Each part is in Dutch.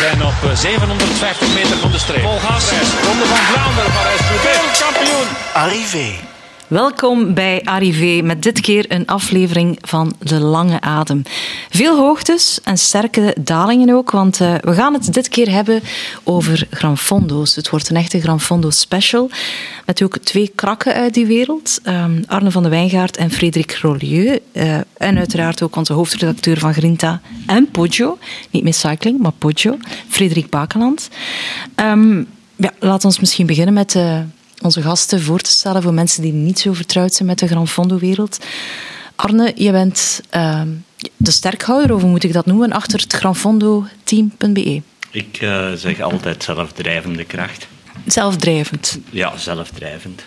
zijn op 750 meter van de streep. Vol gas, Ronde van Vlaanderen, Parijs, wereldkampioen. Arrivé. Welkom bij Arrivé, met dit keer een aflevering van De Lange Adem. Veel hoogtes en sterke dalingen ook, want we gaan het dit keer hebben over Gran Fondo's. Het wordt een echte Gran Fondo special, met ook twee krakken uit die wereld. Arne van de Wijngaard en Frederik Rolieu. En uiteraard ook onze hoofdredacteur van Grinta en Poggio. Niet meer cycling, maar Poggio. Frederik Bakeland. Laat ons misschien beginnen met... onze gasten voor te stellen voor mensen die niet zo vertrouwd zijn met de Gran Fondo-wereld. Arne, je bent de sterkhouder, of hoe moet ik dat noemen, achter het granfondoteam.be. Ik zeg altijd zelfdrijvende kracht. Zelfdrijvend? Ja, zelfdrijvend.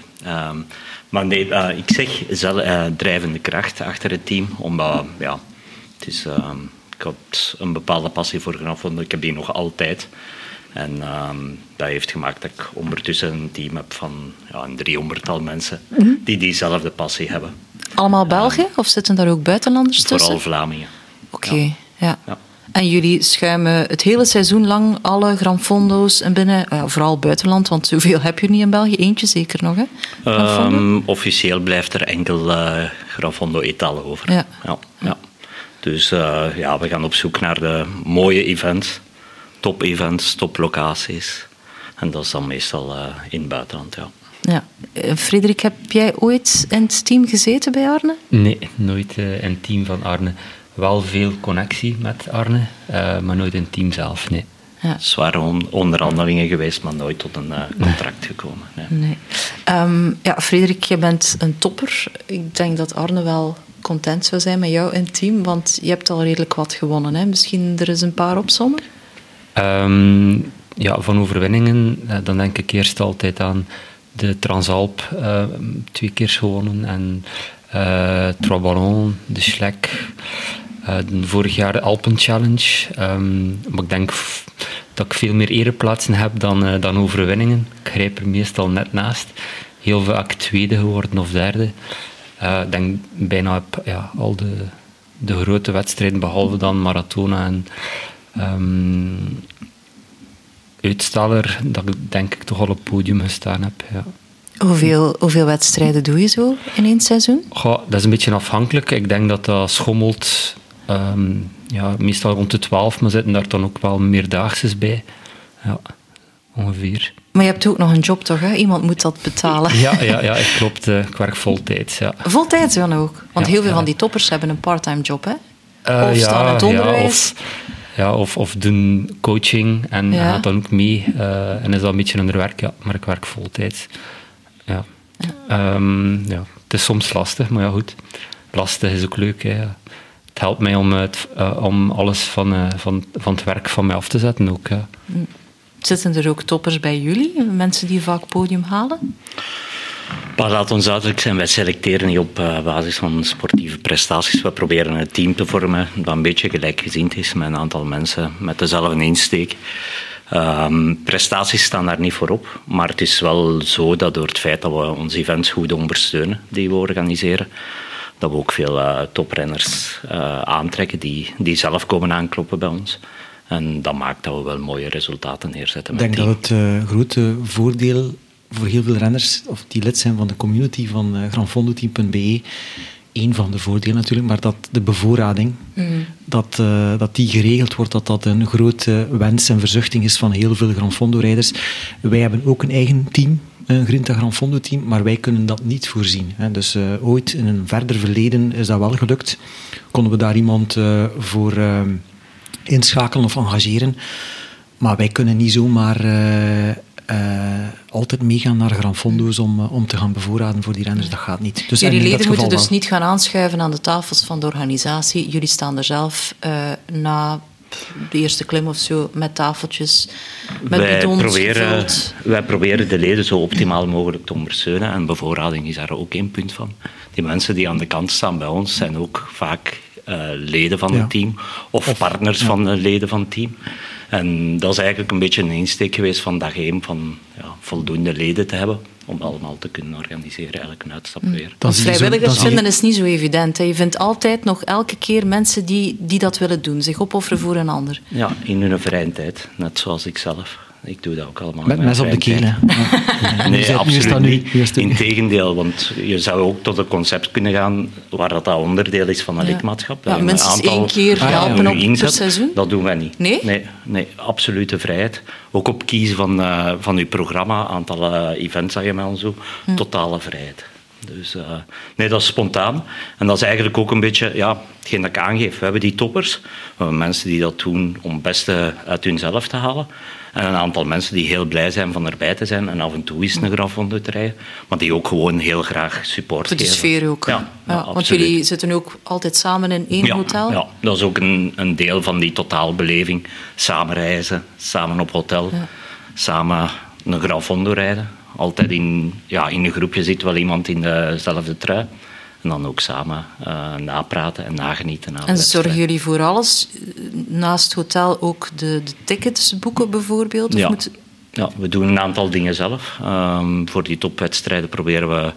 Ik zeg zelfdrijvende kracht achter het team, omdat het is, ik had een bepaalde passie voor Gran Fondo. Ik heb die nog altijd. En dat heeft gemaakt dat ik ondertussen een team heb van een 300-tal mensen die diezelfde passie hebben. Allemaal Belgen of zitten daar ook buitenlanders tussen? Vooral Vlamingen. Oké. Ja. En jullie schuimen het hele seizoen lang alle Gran Fondo's en binnen, vooral buitenland, want zoveel heb je niet in België, eentje zeker nog, hè? Officieel blijft er enkel Grand Fondo Etalle over. Ja. Dus we gaan op zoek naar de mooie events. Top-events, top-locaties. En dat is dan meestal in het buitenland, ja. Frederik, heb jij ooit in het team gezeten bij Arne? Nee, nooit in het team van Arne. Wel veel connectie met Arne, maar nooit in het team zelf, nee. Ja. Zware onderhandelingen geweest, maar nooit tot een contract gekomen. Nee. Frederik, je bent een topper. Ik denk dat Arne wel content zou zijn met jou in het team, want je hebt al redelijk wat gewonnen, hè? Misschien er eens een paar opzommen? Van overwinningen, dan denk ik eerst altijd aan de Transalp, 2 keer gewonnen, en Trois Ballons, de Schlek, vorig jaar de Alpen Challenge. Maar ik denk dat ik veel meer ereplaatsen heb dan overwinningen. Ik grijp er meestal net naast. Heel vaak tweede geworden of derde. Ik denk bijna op al de grote wedstrijden, behalve dan maratona en... uitstaller, dat ik denk ik toch al op het podium gestaan heb. Ja. Hoeveel wedstrijden doe je zo in één seizoen? Dat is een beetje afhankelijk. Ik denk dat schommelt meestal rond de 12, maar zitten daar dan ook wel meerdaagses bij. Ja, ongeveer. Maar je hebt ook nog een job toch, hè? Iemand moet dat betalen. Ja, klopt. Ik werk voltijds. Ja. Voltijds dan ook? Want heel veel van die toppers hebben een parttime job, hè? Of staan in het onderwijs... Of doen coaching en gaat dan ook mee. En is dat een beetje onder werk, maar ik werk voltijds. Ja. Het is soms lastig, maar goed. Lastig is ook leuk. Hè. Het helpt mij om alles van het werk van mij af te zetten ook. Ja. Zitten er ook toppers bij jullie? Mensen die vaak podium halen? Maar laat ons duidelijk zijn, wij selecteren niet op basis van sportieve prestaties. We proberen een team te vormen dat een beetje gelijkgezind is met een aantal mensen met dezelfde insteek. Prestaties staan daar niet voor op, maar het is wel zo dat door het feit dat we onze events goed ondersteunen die we organiseren, dat we ook veel toprenners aantrekken die zelf komen aankloppen bij ons. En dat maakt dat we wel mooie resultaten neerzetten met het team. Ik denk dat het grote voordeel... voor heel veel renners, of die lid zijn van de community van granfondoteam.be, één van de voordelen natuurlijk, maar dat de bevoorrading, dat die geregeld wordt, dat een grote wens en verzuchting is van heel veel Gran Fondo-rijders. Wij hebben ook een eigen team, een Grinta Gran Fondo-team, maar wij kunnen dat niet voorzien. Hè. Dus ooit in een verder verleden is dat wel gelukt. Konden we daar iemand voor inschakelen of engageren, maar wij kunnen niet zomaar... altijd meegaan naar Gran Fondo's om te gaan bevoorraden voor die renners, dat gaat niet. Dus jullie leden moeten dus niet gaan aanschuiven aan de tafels van de organisatie. Jullie staan er zelf na de eerste klim of zo met tafeltjes, met bidons gevuld. Wij proberen de leden zo optimaal mogelijk te ondersteunen en bevoorrading is daar ook één punt van. Die mensen die aan de kant staan bij ons zijn ook vaak leden van het team of partners van leden van het team. En dat is eigenlijk een beetje een insteek geweest van dag één van voldoende leden te hebben om allemaal te kunnen organiseren, elke uitstap weer. Want vrijwilligers vinden is niet zo evident. Hè. Je vindt altijd nog elke keer mensen die dat willen doen, zich opofferen voor een ander. Ja, in hun vrije tijd, net zoals ik zelf. Ik doe dat ook allemaal. Met mes op de keel, hè? Nee, absoluut niet. Integendeel, want je zou ook tot een concept kunnen gaan waar dat onderdeel is van een lidmaatschap. Ja, mensen een aantal, één keer helpen op inzet, per seizoen? Dat doen wij niet. Nee? Nee, absolute vrijheid. Ook op kiezen van je programma, aantal events dat je met ons doet. Totale vrijheid. Dus nee, dat is spontaan. En dat is eigenlijk ook een beetje hetgeen dat ik aangeef. We hebben die toppers, mensen die dat doen om het beste uit hunzelf te halen. En een aantal mensen die heel blij zijn van erbij te zijn en af en toe eens een Gran Fondo te rijden, maar die ook gewoon heel graag support geven. Voor de sfeer ook. Ja, want jullie zitten ook altijd samen in één hotel. Ja, dat is ook een deel van die totaalbeleving. Samen reizen, samen op hotel, samen een Gran Fondo rijden. Altijd in een groepje zit wel iemand in dezelfde trui. En dan ook samen napraten en nagenieten. En zorgen jullie voor alles? Naast het hotel ook de tickets boeken bijvoorbeeld? Of we doen een aantal dingen zelf. Voor die topwedstrijden proberen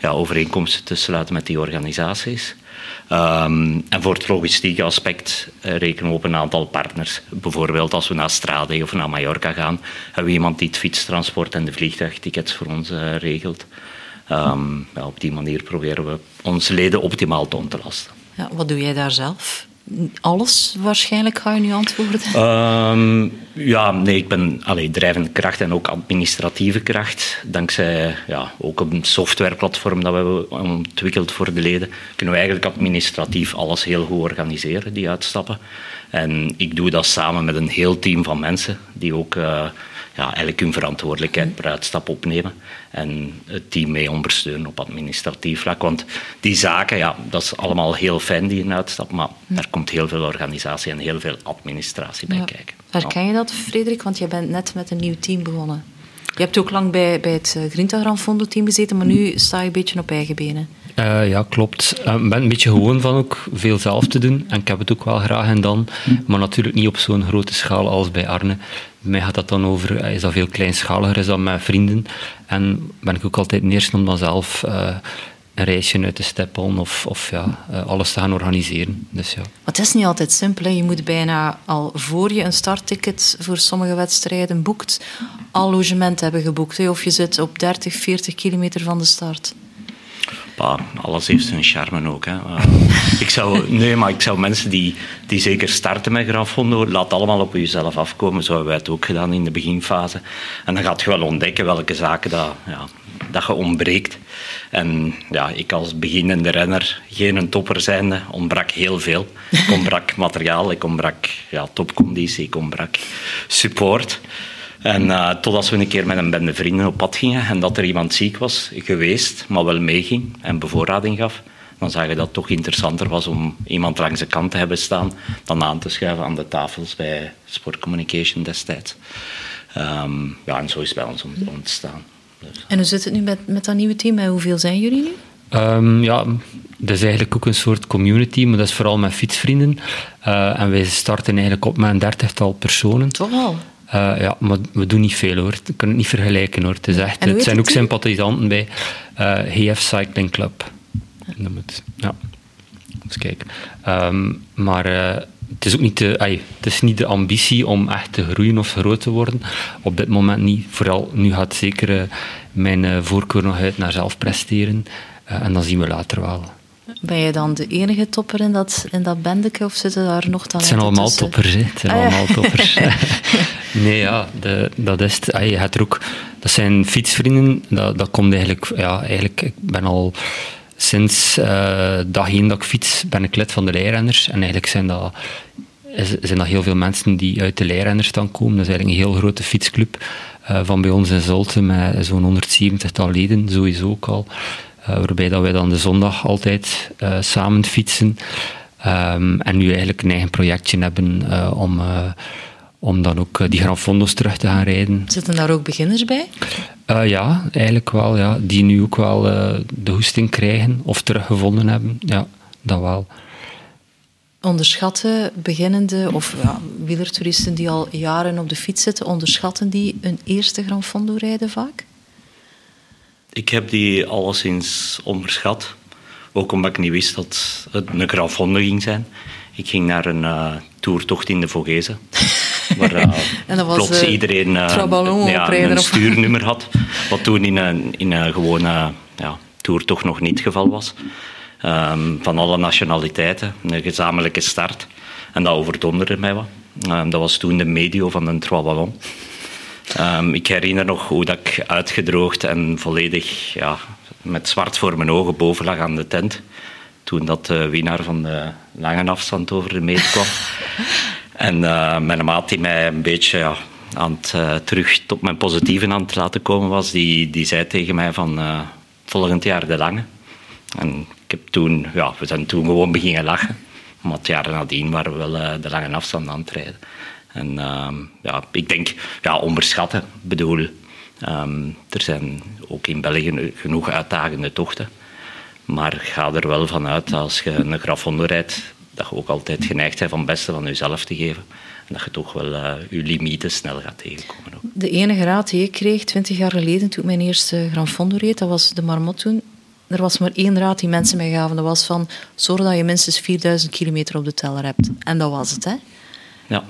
we overeenkomsten te sluiten met die organisaties. En voor het logistieke aspect rekenen we op een aantal partners. Bijvoorbeeld als we naar Strade of naar Mallorca gaan, hebben we iemand die het fietstransport en de vliegtuigtickets voor ons regelt. Op die manier proberen we onze leden optimaal te ontlasten. Ja, wat doe jij daar zelf? Alles waarschijnlijk ga je nu antwoorden. Ik ben drijvende kracht en ook administratieve kracht. Dankzij ook een softwareplatform dat we hebben ontwikkeld voor de leden, kunnen we eigenlijk administratief alles heel goed organiseren, die uitstappen. En ik doe dat samen met een heel team van mensen die ook eigenlijk hun verantwoordelijkheid per uitstap opnemen en het team mee ondersteunen op administratief vlak. Want die zaken, dat is allemaal heel fijn, die een uitstap, maar daar komt heel veel organisatie en heel veel administratie bij kijken. Herken je dat, Frederik? Want jij bent net met een nieuw team begonnen. Je hebt ook lang bij het Grinta Gran Fondo team gezeten, maar nu sta je een beetje op eigen benen. Klopt. Ik ben een beetje gewoon van ook veel zelf te doen. En ik heb het ook wel graag en dan. Maar natuurlijk niet op zo'n grote schaal als bij Arne. Bij mij gaat dat dan over, is dat veel kleinschaliger, is dat met vrienden. En ben ik ook altijd neerst om dan zelf een reisje uit te stippelen of alles te gaan organiseren. Dus ja. Het is niet altijd simpel. Hè. Je moet bijna al voor je een startticket voor sommige wedstrijden boekt, al logement hebben geboekt. Hè. Of je zit op 30, 40 kilometer van de start. Alles heeft zijn charme ook. Hè. Ik zou mensen die zeker starten met Gran Fondo, laat allemaal op jezelf afkomen. Zo hebben wij het ook gedaan in de beginfase. En dan gaat je wel ontdekken welke zaken dat je ontbreekt. En ik als beginnende renner, geen topper zijnde, ontbrak heel veel. Ik ontbrak materiaal, ik ontbrak topconditie, ik ontbrak support. En totdat we een keer met een bende vrienden op pad gingen en dat er iemand ziek was geweest, maar wel meeging en bevoorrading gaf, dan zag je dat het toch interessanter was om iemand langs de kant te hebben staan dan aan te schuiven aan de tafels bij Sport Communication destijds. En zo is het bij ons ontstaan. Dus. En hoe zit het nu met dat nieuwe team? En hoeveel zijn jullie nu? Dat is eigenlijk ook een soort community, maar dat is vooral met fietsvrienden. En wij starten eigenlijk op met een 30-tal personen. Toch al? Maar we doen niet veel hoor. Ik kan het niet vergelijken hoor. Het is echt, het zijn ook sympathisanten bij GF Cycling Club. Noem het. Ja. Eens kijken. Maar het is ook niet het is niet de ambitie om echt te groeien of groot te worden. Op dit moment niet. Vooral nu gaat zeker mijn voorkeur nog uit naar zelf presteren. En dan zien we later wel. Ben je dan de enige topper in dat bendeke of zitten daar nog talenten? Het zijn allemaal toppers. Nee, dat is het. Je hebt er ook, dat zijn fietsvrienden. Dat komt eigenlijk... ik ben al sinds dag 1 dat ik fiets, ben ik lid van de Leirenners. En eigenlijk zijn dat heel veel mensen die uit de Leirenners dan komen. Dat is eigenlijk een heel grote fietsclub van bij ons in Zolte met zo'n 170-tal leden, sowieso ook al. Waarbij dat wij dan de zondag altijd samen fietsen. En nu eigenlijk een eigen projectje hebben om dan ook die Gran Fondo's terug te gaan rijden. Zitten daar ook beginners bij? Eigenlijk wel. Ja. Die nu ook wel de hoesting krijgen of teruggevonden hebben. Ja, dat wel. onderschatten beginnende, of ja, wielertoeristen die al jaren op de fiets zitten, onderschatten die een eerste Gran Fondo rijden vaak? Ik heb die alleszins onderschat. Ook omdat ik niet wist dat het een Gran Fondo ging zijn. Ik ging naar een toertocht in de Vogezen. Waar plots iedereen een stuurnummer had. Wat toen in een gewone toertocht nog niet het geval was. Van alle nationaliteiten. Een gezamenlijke start. En dat overdonderde mij wat. Dat was toen de medio van een Trois Ballons. Ik herinner nog hoe dat ik uitgedroogd en volledig met zwart voor mijn ogen boven lag aan de tent. Toen dat de winnaar van de lange afstand over de meet kwam. En mijn maat die mij een beetje terug tot mijn positieve aan het laten komen was, die zei tegen mij van volgend jaar de lange. En ik heb toen, we zijn toen gewoon beginnen lachen. Maar het jaar nadien waren we wel de lange afstand aan het rijden. En ik denk, onderschatten. Ik bedoel, er zijn ook in België genoeg uitdagende tochten. Maar ga er wel vanuit, als je een Gran Fondo rijdt, dat je ook altijd geneigd bent om het beste van jezelf te geven. En dat je toch wel je limieten snel gaat tegenkomen. Ook. De enige raad die ik kreeg 20 jaar geleden, toen ik mijn eerste Gran Fondo reed, dat was de Marmot toen. Er was maar één raad die mensen mij gaven. Dat was van, zorg dat je minstens 4000 kilometer op de teller hebt. En dat was het, hè? Ja.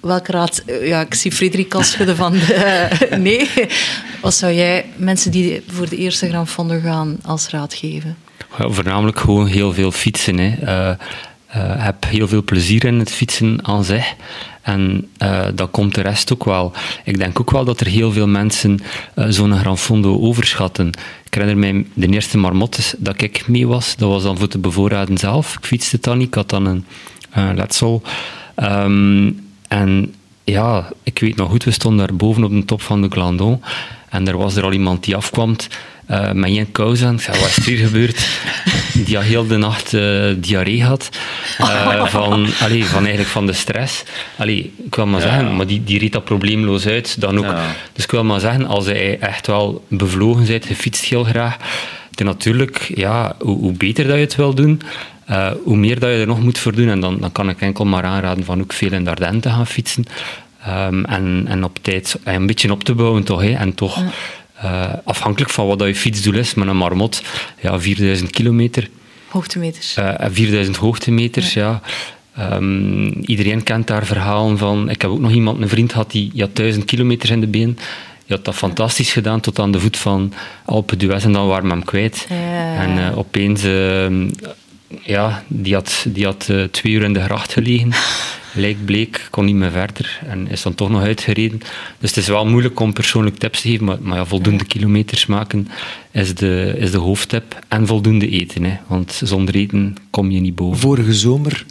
Welke raad? Ja, ik zie Frederik al schudden van nee. Wat zou jij mensen die voor de eerste Gran Fondo gaan als raad geven? Ja, voornamelijk gewoon heel veel fietsen. Hè. Heb heel veel plezier in het fietsen aan zich. En dat komt de rest ook wel. Ik denk ook wel dat er heel veel mensen zo'n Gran Fondo overschatten. Ik herinner mij de eerste marmottes dat ik mee was. Dat was dan voor te bevoorraden zelf. Ik fietste dan niet. Ik had dan een letsel. En ja, ik weet nog goed, we stonden daar boven op de top van de Glandon. En er was er al iemand die afkwam met geen kous aan. Ik zei, wat is hier gebeurd? Die al heel de nacht diarree had. Eigenlijk van de stress. Ik wil maar zeggen, maar die reed dat probleemloos uit. Dan ook. Ja. Dus ik wil maar zeggen, als hij echt wel bevlogen bent, je fietst heel graag. Dan natuurlijk, hoe beter dat je het wil doen... hoe meer dat je er nog moet voor doen, en dan kan ik enkel maar aanraden van ook veel in de Ardennen te gaan fietsen en op tijd een beetje op te bouwen toch, hè? En toch afhankelijk van wat dat je fietsdoel is, met een marmot 4000 kilometer hoogtemeters, 4000 hoogtemeters, iedereen kent daar verhalen van. Ik heb ook nog een vriend gehad die had 1000 kilometers in de been. Je had dat fantastisch gedaan tot aan de voet van Alpe d'Huez en dan waren we hem kwijt. En opeens die had 2 uur in de gracht gelegen. Bleek, kon niet meer verder en is dan toch nog uitgereden. Dus het is wel moeilijk om persoonlijk tips te geven, maar voldoende kilometers maken is de hoofdtip. En voldoende eten, hè, want zonder eten kom je niet boven. Vorige zomer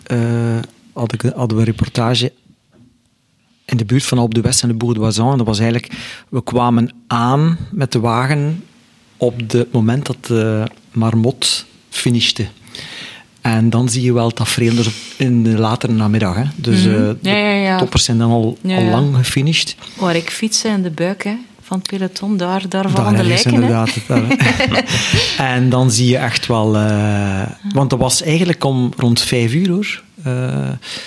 hadden we een reportage in de buurt van Alpe d'Huez en de Bourg-d'Oisans. Dat was eigenlijk, we kwamen aan met de wagen op het moment dat de marmot finishte. En dan zie je wel tafereel in de latere namiddag. Hè. Dus de toppers zijn dan al lang gefinished. Waar ik fietsen in de buik, hè, van het peloton, daar vallen de lijken. Inderdaad, en dan zie je echt wel... want dat was eigenlijk om rond 5 uur, hoor.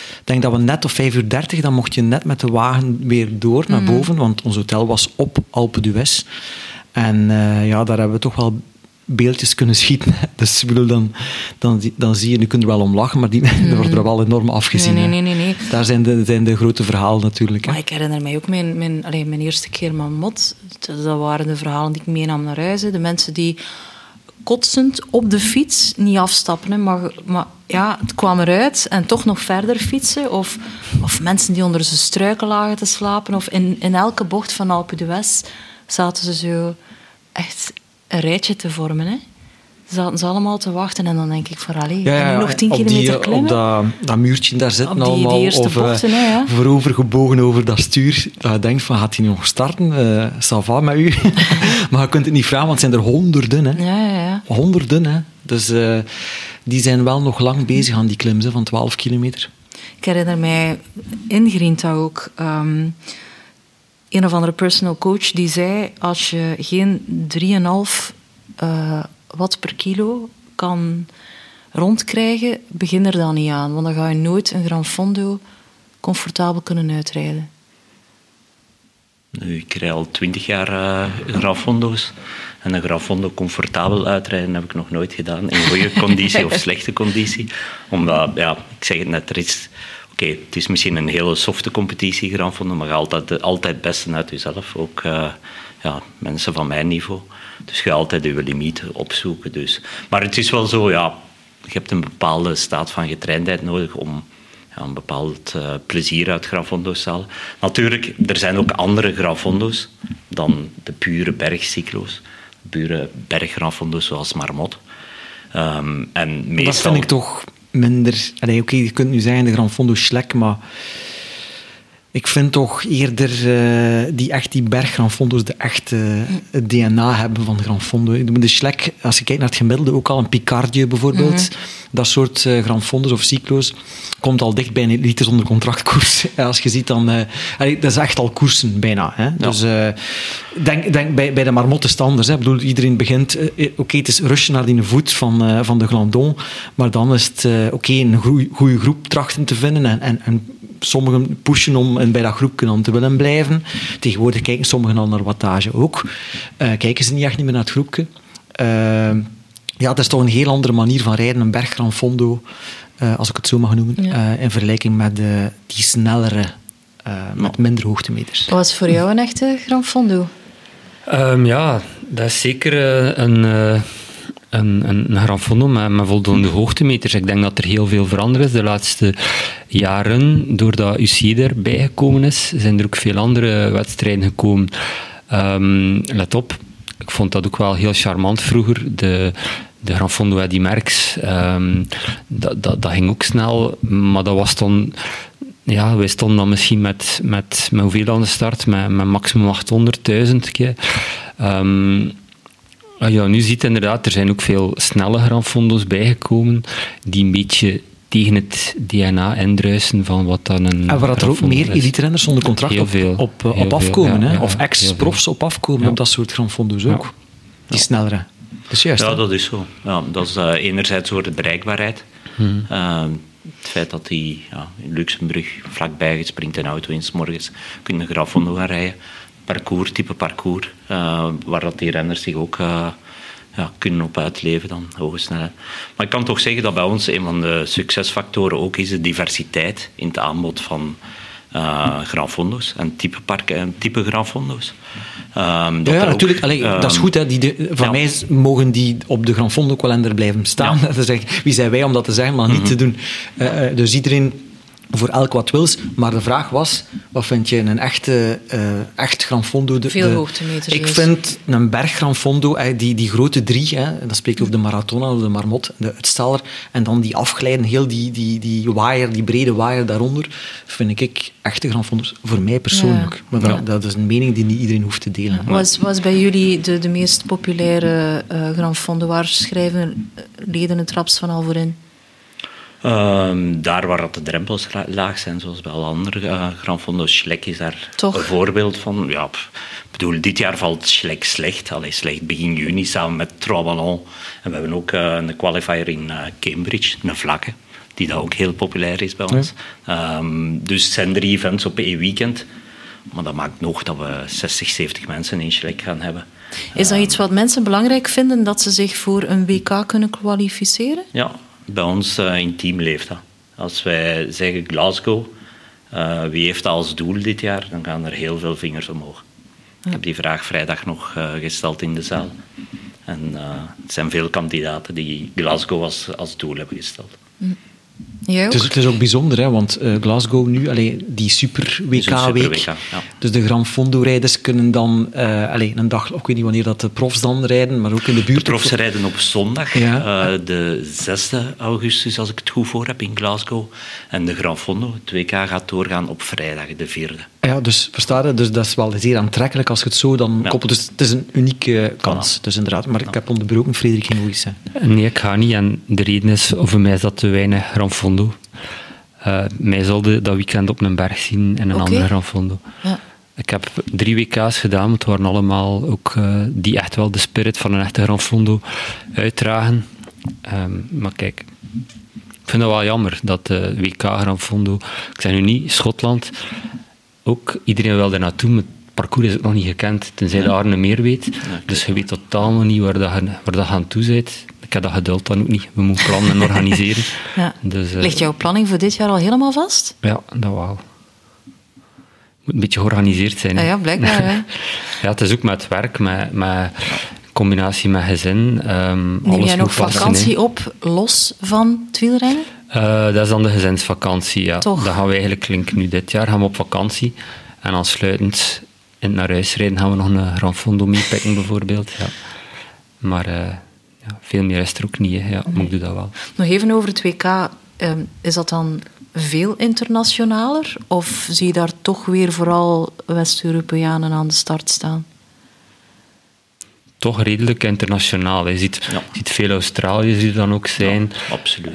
Ik denk dat we net op 5:30, dan mocht je net met de wagen weer door naar boven. Want ons hotel was op Alpe d'Huez. En daar hebben we toch wel... beeldjes kunnen schieten. Dus dan zie je, nu kun je er wel om lachen, maar daar wordt er wel enorm afgezien. Nee. Daar zijn de grote verhalen natuurlijk. Maar ik herinner mij ook mijn eerste keer marmot. Dat waren de verhalen die ik meenam naar huis. De mensen die kotsend op de fiets, niet afstappen, hè, maar het kwam eruit en toch nog verder fietsen. Of mensen die onder zijn struiken lagen te slapen. Of in elke bocht van Alpe d'Huez zaten ze zo echt... een rijtje te vormen, hè. Zaten ze allemaal te wachten en dan denk ik van, en nog 10 kilometer klimmen? Op dat muurtje daar zitten die, allemaal, die eerste bochten, voorover gebogen over dat stuur. Dat je denkt van, gaat hij nog starten? Ça va met u? Maar je kunt het niet vragen, want het zijn er honderden, hè. Ja. Honderden, hè. Dus die zijn wel nog lang bezig aan die klims, hè, van 12 kilometer. Ik herinner mij in Grinta ook... een of andere personal coach die zei, als je geen 3,5 watt per kilo kan rondkrijgen, begin er dan niet aan. Want dan ga je nooit een Gran Fondo comfortabel kunnen uitrijden. Nu, ik rij al 20 jaar Gran Fondo's. En een Gran Fondo comfortabel uitrijden heb ik nog nooit gedaan. In goede conditie of slechte conditie. Omdat, ja, ik zeg het net, er is... Oké, het is misschien een hele softe competitie, Gran Fondo, maar altijd het beste uit jezelf. Ook mensen van mijn niveau. Dus je altijd je limieten opzoeken. Dus. Maar het is wel zo, ja, je hebt een bepaalde staat van getraindheid nodig om een bepaald plezier uit Gran Fondo's te halen. Natuurlijk, er zijn ook andere Gran Fondo's dan de pure bergcyclo's. Pure berggran Fondo's zoals Marmot. En meestal... Dat vind ik toch... minder... Oké, je kunt nu zeggen de Gran Fondo Schlek, maar ik vind toch eerder die berg Gran Fondo's de echte het DNA hebben van de Gran Fondo. De Schlek, als je kijkt naar het gemiddelde, ook al een Picardie bijvoorbeeld, dat soort Gran Fondo's of cyclo's, komt al dicht bij een elite zonder contractkoers. Als je ziet dan... dat is echt al koersen, bijna. Hè? Ja. Dus denk bij de Marmotte standaards. Ik bedoel, iedereen begint... Oké, het is rushen naar die voet van de Glandon, maar dan is het een goede groep trachten te vinden en sommigen pushen om bij dat groepje dan te willen blijven. Tegenwoordig kijken sommigen al naar wattage ook. Kijken ze niet meer naar het groepje. Dat is toch een heel andere manier van rijden. Een berg Gran Fondo, als ik het zo mag noemen, in vergelijking met die snellere, met minder hoogtemeters. Wat was voor jou een echte Gran Fondo? Dat is zeker een Gran Fondo met voldoende hoogtemeters. Ik denk dat er heel veel veranderd is de laatste jaren. Doordat UCI erbij gekomen is, zijn er ook veel andere wedstrijden gekomen. Let op, ik vond dat ook wel heel charmant vroeger. De Gran Fondo Eddy Merckx, dat ging ook snel, maar dat was dan... Ja, wij stonden dan misschien met hoeveel aan de start? Met maximum 800.000 keer. Nu ziet inderdaad, er zijn ook veel snelle Gran Fondo's bijgekomen die een beetje tegen het DNA indruisen van wat dan een... En waar dat er ook meer elite-renners zonder contract op afkomen. Ja, of ex-profs op afkomen, op dat soort Gran Fondo's ook. Ja. Die snellere. Dat is juist. Ja, dat is zo. Ja, dat is enerzijds door de bereikbaarheid. Het feit dat hij in Luxemburg vlakbij gespringt in auto in 's morgens kunnen Gran Fondo gaan rijden. Type parcours, waar dat die renners zich ook kunnen op uitleven dan, hoge snelheid. Maar ik kan toch zeggen dat bij ons een van de succesfactoren ook is de diversiteit in het aanbod van Gran Fondo's en type Gran Fondo's. Natuurlijk. Dat is goed. Hè. Mij mogen die op de Gran Fondo kalender blijven staan. Ja. Wie zijn wij om dat te zeggen, maar niet te doen. Dus iedereen... voor elk wat wils, maar de vraag was, wat vind je in een echt Gran Fondo? Veel hoogtemeters. Ik vind een berg Gran Fondo, die grote drie, dan spreek je over de maratona, de marmot, het staller, en dan die afglijden, heel die waaier, die brede waaier daaronder, vind ik echte Gran Fondo's, voor mij persoonlijk. Ja. Maar dat is een mening die niet iedereen hoeft te delen. Was bij jullie de meest populaire Gran Fondo, waar schrijven leden het raps van al voor in? Daar waar de drempels laag zijn, zoals bij alle andere Gran Fondo, Schlek is daar een voorbeeld van. Ja, ik bedoel, dit jaar valt Schlek slecht. Slecht begin juni samen met Trois Ballons. En we hebben ook een qualifier in Cambridge, een vlakke, die dat ook heel populair is bij ons. Dus het zijn 3 events op één weekend. Maar dat maakt nog dat we 60, 70 mensen in Schlek gaan hebben. Is dat iets wat mensen belangrijk vinden, dat ze zich voor een WK kunnen kwalificeren? Ja. Bij ons in team leeft dat. Als wij zeggen Glasgow, wie heeft dat als doel dit jaar, dan gaan er heel veel vingers omhoog. Ik heb die vraag vrijdag nog gesteld in de zaal. En het zijn veel kandidaten die Glasgow als doel hebben gesteld. Het is ook bijzonder, hè, want Glasgow nu, die super-WK-week. Dus de Gran Fondo-rijders kunnen dan een dag, ik weet niet wanneer dat de profs dan rijden, maar ook in de buurt. De profs rijden op zondag, de 6e augustus, als ik het goed voor heb, in Glasgow. En de Gran Fondo, het WK, gaat doorgaan op vrijdag, de 4e. Ja, dus verstaan je, dus dat is wel zeer aantrekkelijk als je het zo dan koppelt. Dus het is een unieke kans, dus inderdaad. Maar ik heb onderbroken, Frederik ging nog iets zeggen. Nee, ik ga niet. En de reden is, voor mij is dat te weinig Gran Fondo. Mij zulde dat weekend op een berg zien en een andere Gran Fondo. Ja. Ik heb 3 WK's gedaan, want het waren allemaal ook die echt wel de spirit van een echte Gran Fondo uitdragen. Maar kijk, Ik vind dat wel jammer, dat de WK Gran Fondo, ik zeg nu niet, Schotland, ook iedereen wil daar naartoe, maar het parcours is ook nog niet gekend, tenzij de Arne meer weet. Dus je weet totaal nog niet waar dat aan toe zit. Ik heb dat geduld dan ook niet. We moeten plannen en organiseren. Ja. Dus, ligt jouw planning voor dit jaar al helemaal vast? Ja, dat wel. Moet een beetje georganiseerd zijn. Ja, blijkbaar. Hè? Ja, het is ook met werk, met combinatie met gezin. Neem jij nog vakantie op, los van het wielrennen? Dat is dan de gezinsvakantie, ja. Toch? Dat gaan we eigenlijk klinken nu dit jaar. Gaan we op vakantie. En aansluitend in het naar huis rijden gaan we nog een Gran Fondo meepikken, bijvoorbeeld. Ja. Maar... veel meer is er ook niet, hè. Ja, maar ik doe dat wel. Nog even over het WK. Is dat dan veel internationaler? Of zie je daar toch weer vooral West-Europeanen aan de start staan? Toch redelijk internationaal. Je ziet, veel Australiërs die er dan ook zijn. Ja, absoluut.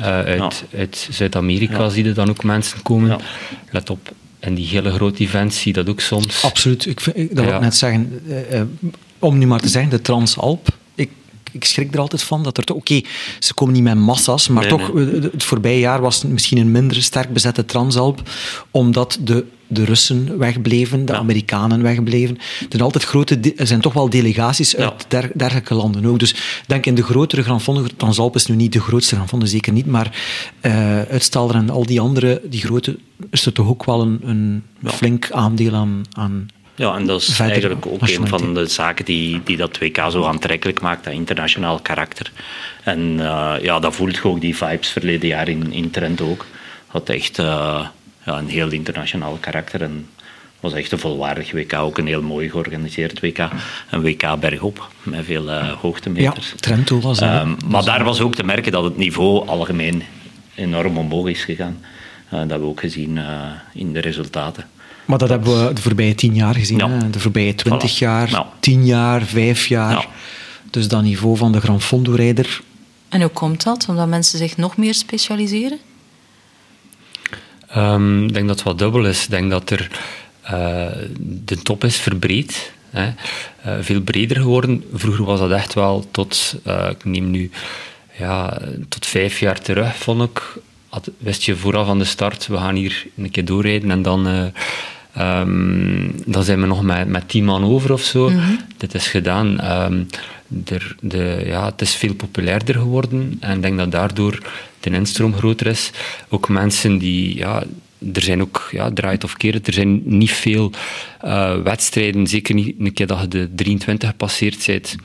Uit Zuid-Amerika zie je dan ook mensen komen. Ja. Let op, en die hele grote events zie je dat ook soms. Absoluut. Dat wil ik net zeggen. Om nu maar te zeggen, de Transalp. Ik schrik er altijd van dat er toch... Oké, ze komen niet met massa's, maar het voorbije jaar was het misschien een minder sterk bezette Transalp, omdat de Russen wegbleven, de Amerikanen wegbleven. Er zijn toch wel delegaties uit dergelijke landen ook. Dus ik denk in de grotere Gran Fondo, Transalp is nu niet de grootste Gran Fondo, zeker niet, maar Uitstalder en al die andere, die grote, is er toch ook wel een flink aandeel aan ja, en dat is eigenlijk ook een van de zaken die dat WK zo aantrekkelijk maakt, dat internationaal karakter. En dat voelt je ook, die vibes verleden jaar in Trento ook. Had echt een heel internationaal karakter en was echt een volwaardig WK. Ook een heel mooi georganiseerd WK. Een WK bergop, met veel hoogtemeters. Ja, Trento was dat. Maar daar was ook te merken dat het niveau algemeen enorm omhoog is gegaan. Dat hebben we ook gezien in de resultaten. Maar dat hebben we de voorbije 10 jaar gezien. Ja. Hè? De voorbije 20 jaar, 10 jaar, 5 jaar. Ja. Dus dat niveau van de Gran Fondo-rijder. En hoe komt dat? Omdat mensen zich nog meer specialiseren? Ik denk dat het wat dubbel is. Ik denk dat de top is verbreed. Hè? Veel breder geworden. Vroeger was dat echt wel tot... ik neem nu tot 5 jaar terug, vond ik. Wist je vooraf aan de start, we gaan hier een keer doorrijden en dan zijn we nog met 10 man over of zo. Mm-hmm. Dit is gedaan. Het is veel populairder geworden en ik denk dat daardoor de instroom groter is. Ook mensen die... er zijn ook, draait of keert, er zijn niet veel wedstrijden, zeker niet een keer dat je de 23 gepasseerd bent...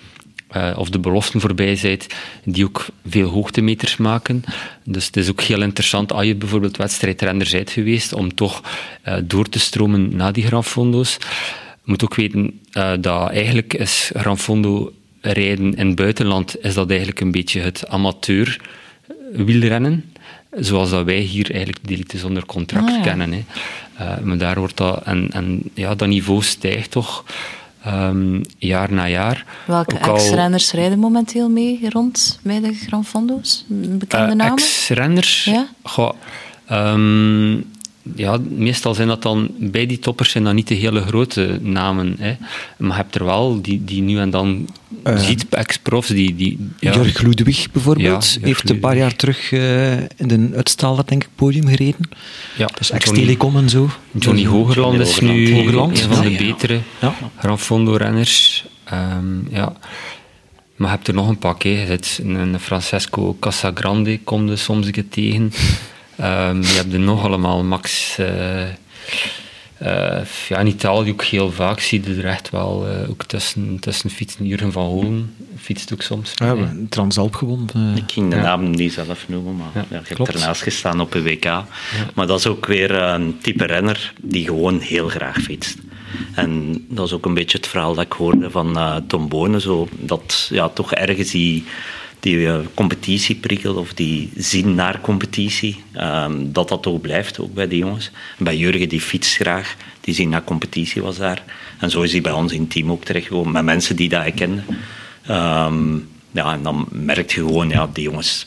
of de beloften voorbij zijn, die ook veel hoogtemeters maken. Dus het is ook heel interessant als je bijvoorbeeld wedstrijdrenner bent geweest, om toch door te stromen na die Gran Fondo's. Je moet ook weten dat eigenlijk is Gran Fondo rijden in het buitenland, is dat eigenlijk een beetje het amateur wielrennen, zoals dat wij hier eigenlijk de elites onder contract kennen. Hè. Maar daar wordt dat... En dat niveau stijgt toch... jaar na jaar. Welke ex-renners rijden momenteel mee rond bij de Gran Fondo's? Bekende namen? Ex-renners? Ja? Meestal zijn dat dan... Bij die toppers zijn dat niet de hele grote namen. Hè. Maar je hebt er wel die nu en dan ziet, ex-profs. Jörg Ludwig bijvoorbeeld heeft een paar jaar terug in de Uitstalder, denk ik, podium gereden. Ja. Dus ex-Telecom en zo. Johnny Hoogerland is nu een van de betere Gran Fondo-renners. Maar je hebt er nog een pak. Een Francesco Casagrande komt er soms een keer tegen... je hebt er nog allemaal, Max... in Italië ook heel vaak zie je er echt wel ook tussen fietsen. Jurgen van Holen fietst ook soms. Ja, Transalp gewonnen. Ik ging de naam niet zelf noemen, maar je hebt ernaast gestaan op een WK. Ja. Maar dat is ook weer een type renner die gewoon heel graag fietst. En dat is ook een beetje het verhaal dat ik hoorde van Tom Bonen. Zo, dat toch ergens die competitieprikkel of die zin naar competitie, dat ook blijft, ook bij die jongens. Bij Jurgen, die fietst graag, die zin naar competitie was daar. En zo is hij bij ons in het team ook terechtgekomen, met mensen die dat herkenden. En dan merk je gewoon, die jongens...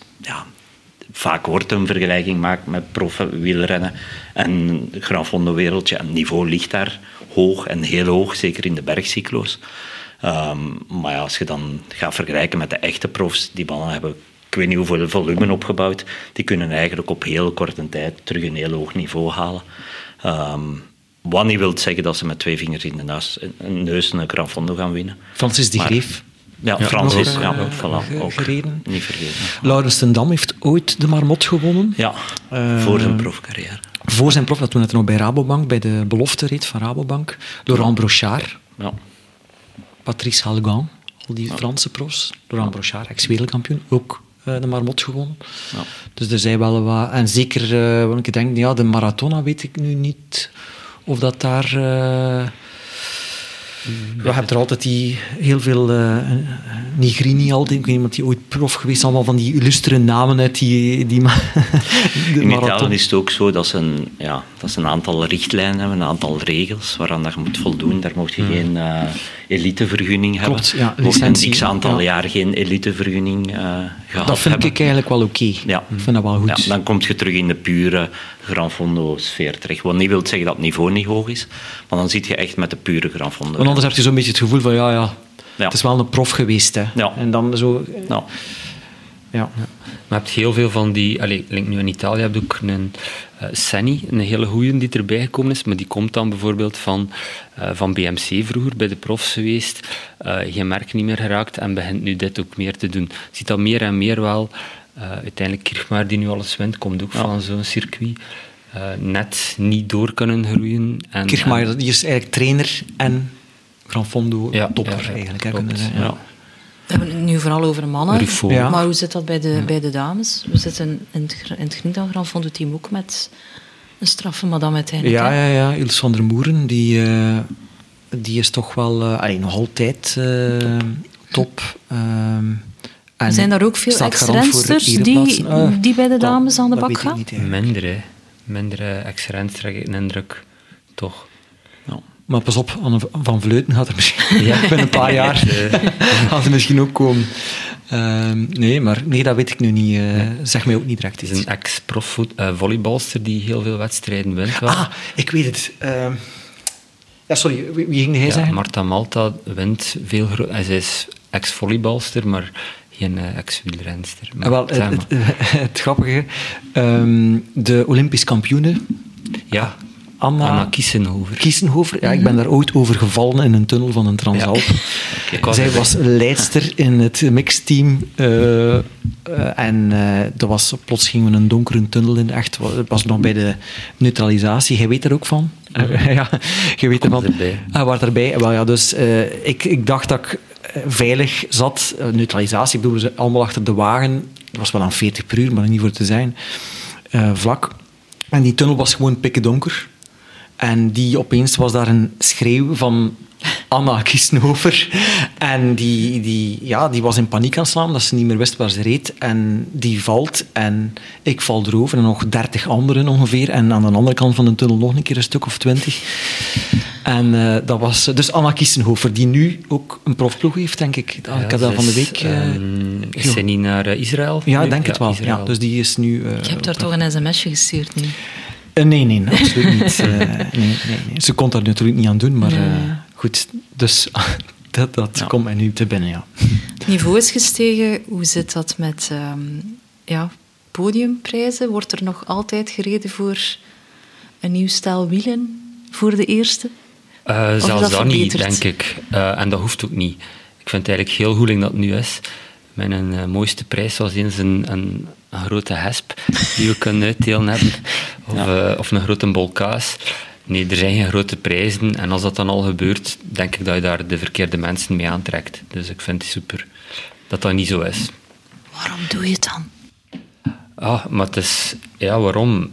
Vaak wordt een vergelijking gemaakt met profwielrennen en Gran Fondo wereldje. En het niveau ligt daar hoog en heel hoog, zeker in de bergcyclo's. Maar als je dan gaat vergelijken met de echte profs die ballen hebben ik weet niet hoeveel volume opgebouwd, die kunnen eigenlijk op heel korte tijd terug een heel hoog niveau halen. Wat niet wil zeggen dat ze met twee vingers in de neus een Gran Fondo gaan winnen. Francis de Greef. Ja, Francis, ja, voilà, ook gereden. Niet vergeten. Laurens ten Dam heeft ooit de Marmot gewonnen. Ja, voor zijn profcarrière. Voor zijn prof, dat toen het nog bij Rabobank, bij de belofte reed van Rabobank. Laurent Brochard. Ja. Patrice Halgan, al die Franse profs. Laurent Brochard, ex-wereldkampioen, ook de Marmot gewonnen. Ja. Dus er zijn wel wat... En zeker, want ik denk, ja, de maratona weet ik nu niet of dat daar... Je hebt er altijd die heel veel Nigrini altijd, ik weet niet of die ooit prof geweest, allemaal van die illustere namen uit die de marathon. In Italië is het ook zo dat ze een aantal richtlijnen hebben, een aantal regels waaraan je moet voldoen. Daar mocht je geen elitevergunning hebben. Klopt, ja, mocht een x-aantal jaar geen elitevergunning gehad hebben. Dat vind ik eigenlijk wel oké. Ja. Ik vind dat wel goed. Ja, dan kom je terug in de pure Gran Fondo-sfeer terecht. Wat niet wil zeggen dat het niveau niet hoog is, maar dan zit je echt met de pure Gran Fondo. Want anders heb je zo'n beetje het gevoel van, het is wel een prof geweest. Hè. Ja. En dan zo... Ja. Ja. Maar je hebt heel veel van die... Link nu in Italië heb je ook een Senni, een hele goeie die erbij gekomen is, maar die komt dan bijvoorbeeld van BMC vroeger, bij de profs geweest, geen merk niet meer geraakt en begint nu dit ook meer te doen. Je ziet dat meer en meer wel. Uiteindelijk Kierchmaer, die nu alles wint, komt ook van zo'n circuit. Net niet door kunnen groeien. Kierchmaer, die is eigenlijk trainer en... Gran Fondo, topper eigenlijk. We hebben het nu vooral over mannen, maar hoe zit dat bij de dames? We zitten in het Grinta Gran Fondo team ook met een straffe madame uiteindelijk. Ja, Ilse van der Moeren, die is toch wel nog altijd top. En zijn daar ook veel ex-rensters die bij de dames aan de bak gaan? Minder ex-rensters krijg ik een indruk, toch? Maar pas op, Anne van Vleuten gaat er misschien binnen een paar jaar gaat er misschien ook komen. Nee, dat weet ik nu niet. Zeg mij ook niet direct. Het is een ex-prof volleybalster die heel veel wedstrijden wint. Wel. Ah, ik weet het. Sorry, wie ging hij zeggen? Marta Malta wint veel. Zij is ex-volleybalster, maar geen ex-wielrenster. Het grappige, de Olympisch kampioene. Ja. Anna Kiesenhofer. Ik ben daar ooit over gevallen in een tunnel van een Transalp. Okay. Zij was leidster in het mixteam. Plots gingen we een donkere tunnel in. Echt, het was nog bij de neutralisatie. Jij weet er ook van. Jij weet ervan. Hij was erbij. Ik dacht dat ik veilig zat. Neutralisatie, ik bedoel, ze allemaal achter de wagen. Het was wel aan 40 per uur, maar er niet voor te zijn. Vlak. En die tunnel was gewoon pikken donker. En die opeens was daar een schreeuw van Anna Kiesenhofer. En die was in paniek aan het slaan, dat ze niet meer wist waar ze reed. En die valt en ik val erover en nog 30 anderen ongeveer. En aan de andere kant van de tunnel nog een keer een stuk of 20. En dat was dus Anna Kiesenhofer, die nu ook een profploeg heeft, denk ik. Ik had dat van de week... Is zij niet naar Israël? Ja, ik denk het wel. Ja, dus die is nu... Je hebt daar toch een sms'je gestuurd nu? Nee, absoluut niet. Nee. Ze kon daar natuurlijk niet aan doen, maar goed. Dus dat komt mij nu te binnen, Het niveau is gestegen. Hoe zit dat met podiumprijzen? Wordt er nog altijd gereden voor een nieuw stel wielen voor de eerste? Zelfs dat niet, denk ik. En dat hoeft ook niet. Ik vind het eigenlijk heel goed dat het nu is. Mijn mooiste prijs was eens een grote hesp die we kunnen uitdelen hebben. Of een grote bol kaas. Nee, er zijn geen grote prijzen. En als dat dan al gebeurt, denk ik dat je daar de verkeerde mensen mee aantrekt. Dus ik vind het super dat dat niet zo is. Waarom doe je het dan? Ah, maar het is... Ja, waarom?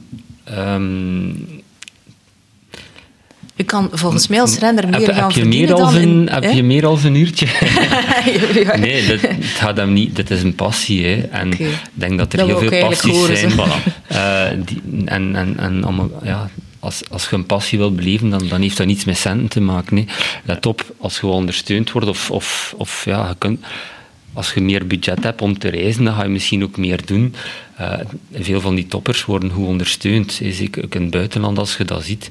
Je kan volgens mij als renner meer gaan verdienen dan... Heb je meer dan een uurtje? Nee, het gaat hem niet... Dit is een passie, hè. En ik denk dat er heel veel passies zijn. Voilà. Als je een passie wilt beleven, dan heeft dat niets met centen te maken. Nee. Let op, als je ondersteund wordt of je kunt... Als je meer budget hebt om te reizen, dan ga je misschien ook meer doen. Veel van die toppers worden goed ondersteund. Zeker ook in het buitenland, als je dat ziet...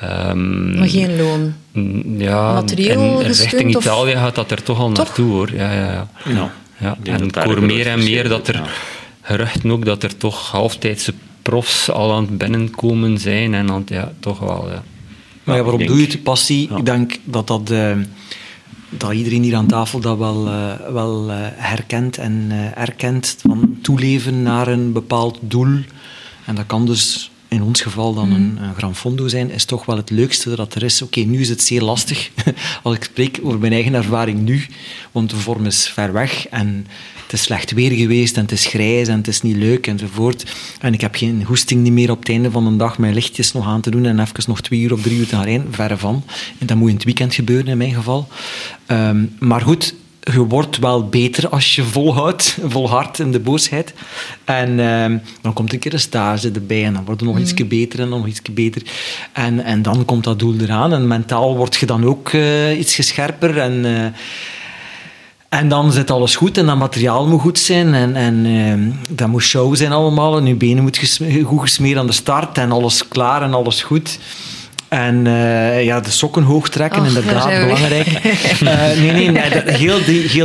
maar geen loon? Ja, materieel gesteund, richting Italië gaat dat er toch al naartoe, hoor. Ja. Ja, en ik hoor meer en meer dat er geruchten ook dat er toch halftijdse profs al aan het binnenkomen zijn. En dan, ja, toch wel, ja. Maar ja, waarom doe je het? Passie. Ja. Ik denk dat iedereen hier aan tafel dat wel herkent en erkent. Van toeleven naar een bepaald doel. En dat kan dus in ons geval dan een Gran Fondo zijn, is toch wel het leukste dat er is. Oké, nu is het zeer lastig. Als ik spreek over mijn eigen ervaring nu, want de vorm is ver weg en het is slecht weer geweest en het is grijs en het is niet leuk enzovoort. En ik heb geen goesting niet meer op het einde van de dag mijn lichtjes nog aan te doen en even nog 2 uur of 3 uur te gaan rijden. Verre van. En dat moet in het weekend gebeuren in mijn geval. Maar goed, je wordt wel beter als je volhoudt, volhardt in de boosheid. En dan komt een keer een stage erbij en dan wordt er nog ietsje beter en nog ietsje beter. En dan komt dat doel eraan en mentaal word je dan ook iets gescherper en dan zit alles goed en dat materiaal moet goed zijn en dat moet show zijn allemaal en je benen moet goed gesmeerd aan de start en alles klaar en alles goed. En de sokken hoog trekken, inderdaad, belangrijk.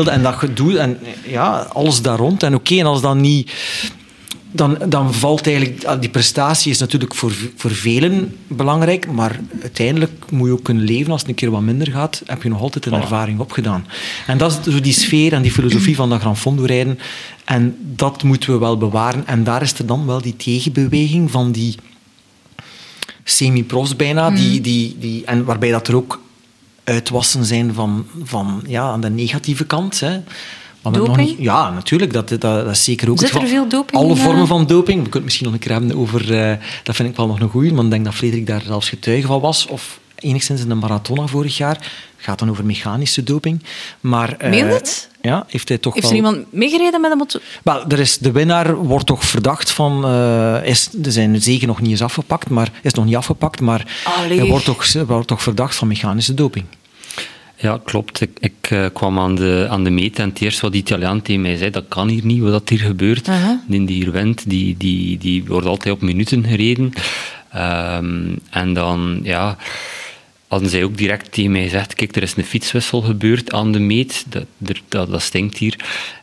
En dat gedoe, en ja, alles daar rond. En oké, en als dat niet... Dan valt eigenlijk... Die prestatie is natuurlijk voor velen belangrijk, maar uiteindelijk moet je ook kunnen leven. Als het een keer wat minder gaat, heb je nog altijd een ervaring opgedaan. En dat is zo die sfeer en die filosofie van dat Gran Fondo rijden. En dat moeten we wel bewaren. En daar is er dan wel die tegenbeweging van die... semi-profs bijna, die, en waarbij dat er ook uitwassen zijn van aan de negatieve kant. Hè. Doping? Nog niet, ja, natuurlijk, dat is zeker ook... Zit er veel doping? Alle vormen van doping. We kunnen het misschien nog een keer hebben over... dat vind ik wel nog een goeie, want ik denk dat Frederik daar zelfs getuige van was, of enigszins in de maratona vorig jaar. Het gaat dan over mechanische doping. Maar... Meen het? Ja, heeft hij toch heeft wel... er iemand meegereden met een motor? Wel, de winnaar wordt toch verdacht van... er zijn zeker nog niet eens afgepakt, maar... Is nog niet afgepakt, maar... Allee. Hij wordt toch verdacht van mechanische doping. Ja, klopt. Ik kwam aan de meet en het eerste wat die Italiaan tegen mij zei, dat kan hier niet, wat hier gebeurt. Uh-huh. Die hier wint, die wordt altijd op minuten gereden. En dan, ja... Hadden zij ook direct tegen mij gezegd, kijk, er is een fietswissel gebeurd aan de meet, dat stinkt hier.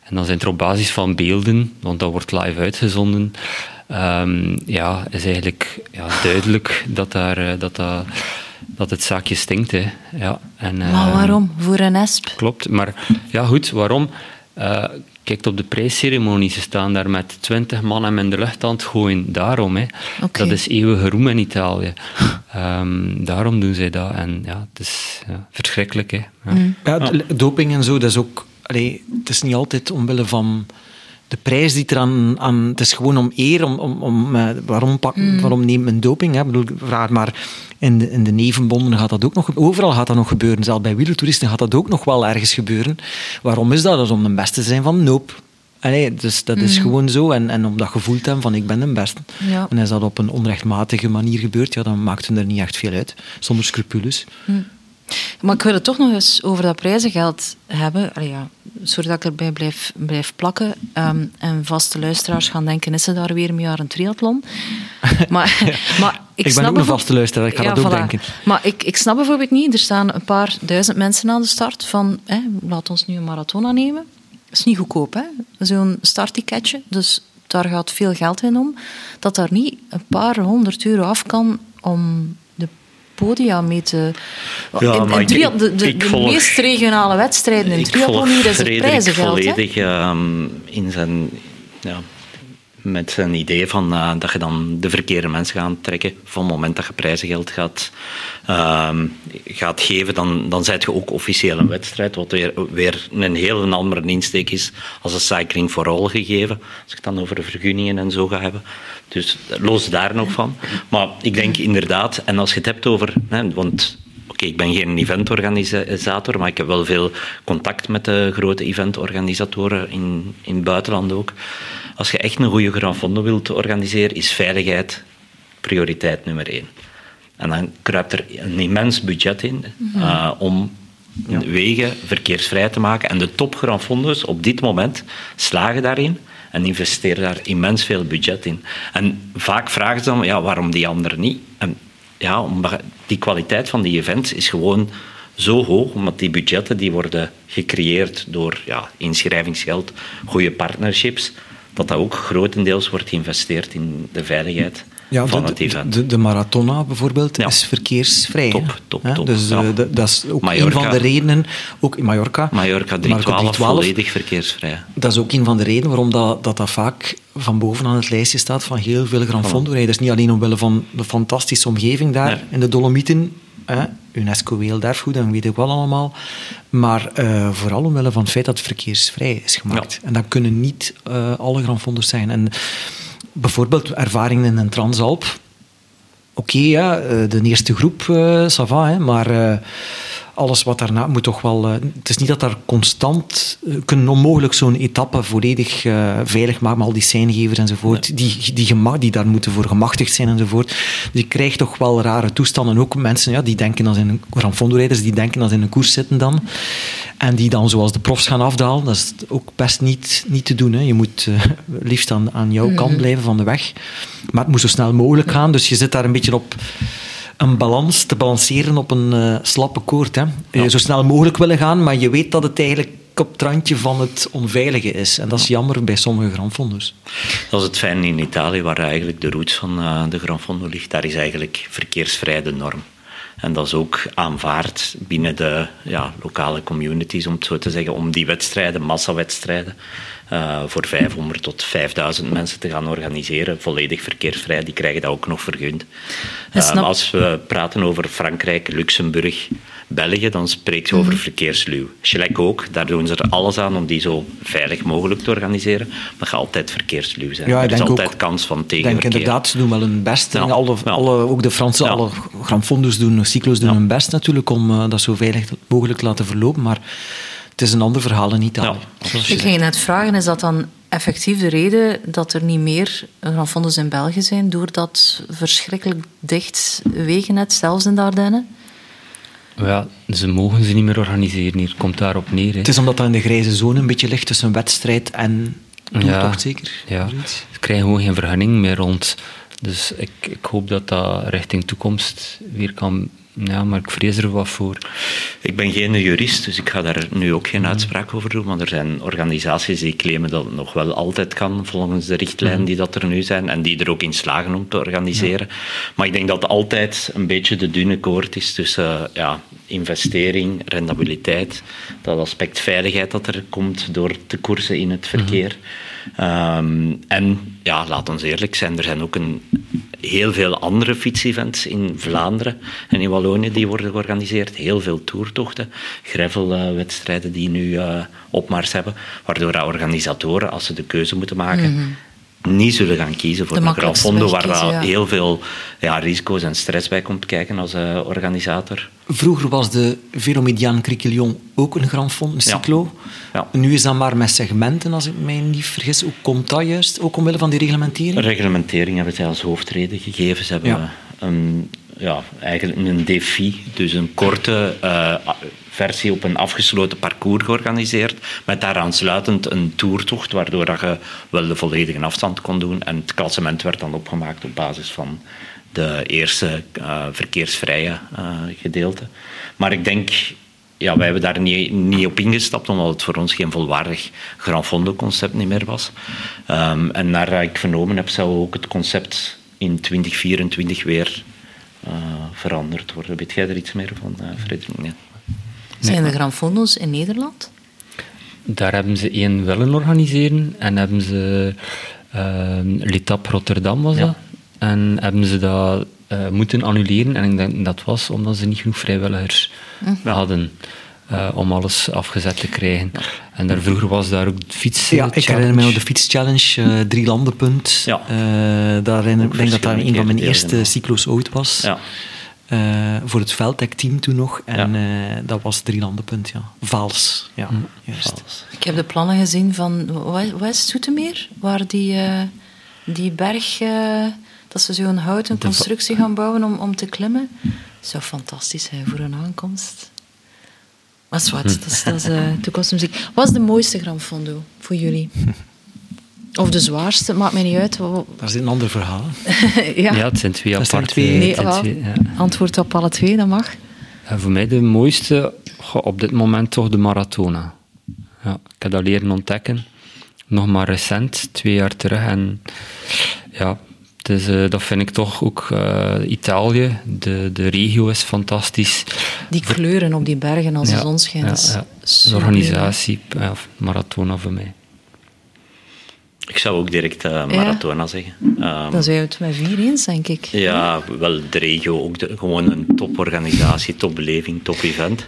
En dan zijn er op basis van beelden, want dat wordt live uitgezonden, is eigenlijk duidelijk dat het zaakje stinkt. Hè. Ja, en, maar waarom? Voor een esp? Klopt, maar ja goed, waarom? Kijkt op de prijsceremonie, ze staan daar met 20 man hem in de lucht aan het gooien. Daarom, hè. Okay. Dat is eeuwige roem in Italië. Daarom doen zij dat. En ja, het is verschrikkelijk, hè. Ja. Doping en zo, dat is ook... Allee, het is niet altijd omwille van de prijs die eraan... Het is gewoon om eer, waarom neemt men doping? Hè? Ik bedoel, vraag maar... In de nevenbonden gaat dat ook nog... Overal gaat dat nog gebeuren. Zelfs bij wielertoeristen gaat dat ook nog wel ergens gebeuren. Waarom is dat? Dat is om de beste te zijn van nope. Allee, dus dat is gewoon zo. En om dat gevoel te hebben van ik ben de beste. Ja. En als dat op een onrechtmatige manier gebeurt, ja, dan maakt het er niet echt veel uit. Zonder scrupules. Mm. Maar ik wil het toch nog eens over dat prijzengeld hebben. Allee, ja. Sorry dat ik erbij blijf plakken. En vaste luisteraars gaan denken, is ze daar weer met haar een triathlon? Maar, maar ik ben ook een vaste luisteraar, ik ga dat ook denken. Maar ik snap bijvoorbeeld niet, er staan een paar duizend mensen aan de start van, laat ons nu een maratona nemen. Dat is niet goedkoop, hè? Zo'n startticketje, dus daar gaat veel geld in om. Dat daar niet een paar 100 euro af kan om... podia mee te... Ja, in de meest regionale wedstrijden in triathlon hier is het prijzengeld. Ik volg volledig met zijn idee van dat je dan de verkeerde mensen gaat trekken. Van het moment dat je prijzengeld gaat geven, dan zet je ook officieel een wedstrijd, wat weer een heel andere insteek is als een cycling for all gegeven. Als ik het dan over vergunningen en zo ga hebben. Dus los daar nog van. Maar ik denk inderdaad, en als je het hebt over... Hè, want oké, ik ben geen eventorganisator, maar ik heb wel veel contact met de grote eventorganisatoren in het buitenland ook. Als je echt een goede Gran Fondo wilt organiseren, is veiligheid prioriteit nummer 1. En dan kruipt er een immens budget in om wegen verkeersvrij te maken. En de top Gran Fondo's op dit moment slagen daarin en investeren daar immens veel budget in. En vaak vragen ze dan, waarom die anderen niet? En ja, die kwaliteit van die events is gewoon zo hoog, omdat die budgetten die worden gecreëerd door inschrijvingsgeld, goede partnerships, dat dat ook grotendeels wordt geïnvesteerd in de veiligheid van het event. De maratona bijvoorbeeld is verkeersvrij. Top. Dus dat is ook Mallorca, een van de redenen, ook in Mallorca. Mallorca 312, volledig verkeersvrij. Dat is ook een van de redenen waarom dat vaak van bovenaan het lijstje staat van heel veel Gran Fondo-rijders. Niet alleen omwille van de fantastische omgeving daar in de Dolomieten, UNESCO werelderfgoed en weet ik wel allemaal, maar vooral omwille van het feit dat het verkeersvrij is gemaakt. En dat kunnen niet alle Gran Fondo's zijn. En bijvoorbeeld ervaringen in een Transalp. De eerste groep, ça va, maar alles wat daarna moet toch wel... het is niet dat daar constant... kunnen onmogelijk zo'n etappe volledig veilig maken met al die seingevers enzovoort, die daar moeten voor gemachtigd zijn enzovoort. Dus je krijgt toch wel rare toestanden. Ook mensen die denken dat in Gran Fondo-rijders, die denken dat ze in een koers zitten dan. En die dan zoals de profs gaan afdalen. Dat is ook best niet te doen. Hè. Je moet liefst aan jouw kant blijven van de weg. Maar het moet zo snel mogelijk gaan. Dus je zit daar een beetje op... een balans te balanceren op een slappe koord. Hè. Zo snel mogelijk willen gaan, maar je weet dat het eigenlijk op het randje van het onveilige is. En dat is jammer bij sommige Gran Fondo's. Dat is het fijne in Italië, waar eigenlijk de roots van de Gran Fondo ligt. Daar is eigenlijk verkeersvrij de norm. En dat is ook aanvaard binnen de lokale communities, om het zo te zeggen, om die wedstrijden, massawedstrijden, voor 500 tot 5000 mensen te gaan organiseren, volledig verkeersvrij. Die krijgen dat ook nog vergund. Als we praten over Frankrijk, Luxemburg, België, dan spreekt je over verkeersluw. Schlek ook, daar doen ze er alles aan om die zo veilig mogelijk te organiseren. Maar gaat altijd verkeersluw zijn. Er is altijd ook kans van tegenverkeer. Ik denk inderdaad, ze doen wel hun best. Ja. Ook de Fransen, alle Gran Fondo's doen, cyclo's doen hun best natuurlijk om dat zo veilig mogelijk te laten verlopen. Maar het is een ander verhaal in Italië. Ik ging je net vragen, is dat dan effectief de reden dat er niet meer Gran Fondo's in België zijn door dat verschrikkelijk dicht wegennet, zelfs in de Ardennen? Ja, ze mogen ze niet meer organiseren hier. Komt daarop neer. He. Het is omdat dat in de grijze zone een beetje ligt tussen wedstrijd en toertocht, zeker? Ja, ze krijgen gewoon geen vergunning meer rond. Dus ik hoop dat dat richting toekomst weer kan... Ja, maar ik vrees er wat voor. Ik ben geen jurist, dus ik ga daar nu ook geen uitspraak over doen, want er zijn organisaties die claimen dat het nog wel altijd kan, volgens de richtlijnen die dat er nu zijn, en die er ook in slagen om te organiseren. Ja. Maar ik denk dat altijd een beetje de dunne koord is tussen investering, rendabiliteit, dat aspect veiligheid dat er komt door te koersen in het verkeer. En laat ons eerlijk zijn, er zijn ook heel veel andere fietsevents in Vlaanderen en in Wallonië die worden georganiseerd. Heel veel toertochten, gravelwedstrijden die nu opmars hebben, waardoor dat organisatoren, als ze de keuze moeten maken, niet zullen gaan kiezen voor een Gran Fondo waar heel veel risico's en stress bij komt kijken als organisator. Vroeger was de Vélomediane Criquillon ook een Gran Fondo, een cyclo. Ja. Nu is dat maar met segmenten, als ik mij niet vergis. Hoe komt dat juist? Ook omwille van die reglementering? Reglementering hebben zij als hoofdreden gegeven. Ze hebben eigenlijk een défi, dus een korte versie op een afgesloten parcours georganiseerd, met daaraan sluitend een toertocht, waardoor dat je wel de volledige afstand kon doen. En het klassement werd dan opgemaakt op basis van de eerste verkeersvrije gedeelte. Maar ik denk, wij hebben daar niet op ingestapt, omdat het voor ons geen volwaardig Gran Fondo-concept niet meer was. En naar wat ik vernomen heb, zou ook het concept in 2024 weer veranderd worden. Weet jij er iets meer van, Frederik? Nee. Zijn de Gran Fondo's in Nederland? Daar hebben ze één willen organiseren en hebben ze L'Etape Rotterdam was dat. En hebben ze dat moeten annuleren. En ik denk dat was omdat ze niet genoeg vrijwilligers hadden om alles afgezet te krijgen. En daar vroeger was daar ook de fiets challenge. Ik herinner me de fiets challenge, 3 landenpunt. Ik denk dat daar een van mijn eerste cyclo's ooit was. Ja. Voor het veldtech-team toen nog. En dat was 3 landenpunt, Vaals. Ja, Vaals. Ik heb de plannen gezien van... Wat is Zoetermeer? Waar die berg... dat ze zo'n houten constructie gaan bouwen om te klimmen. Dat zou fantastisch zijn voor een aankomst. Maar zwart, dat is toekomstmuziek. Wat is de mooiste Gran Fondo voor jullie? Of de zwaarste, maakt mij niet uit. Dat is een ander verhaal. Het zijn twee aparte. Antwoord op alle twee, dat mag. En voor mij de mooiste, op dit moment toch de maratona. Ja, ik heb dat leren ontdekken. Nog maar recent, 2 jaar terug. En ja, dus, dat vind ik toch ook Italië. De regio is fantastisch. Die kleuren op die bergen als de zon schijnt. Ja, ja. De organisatie, maratona voor mij. Ik zou ook direct maratona zeggen. Dan zijn we het met 4 eens, denk ik. Ja, wel de regio. Ook gewoon een toporganisatie, topbeleving, top-event.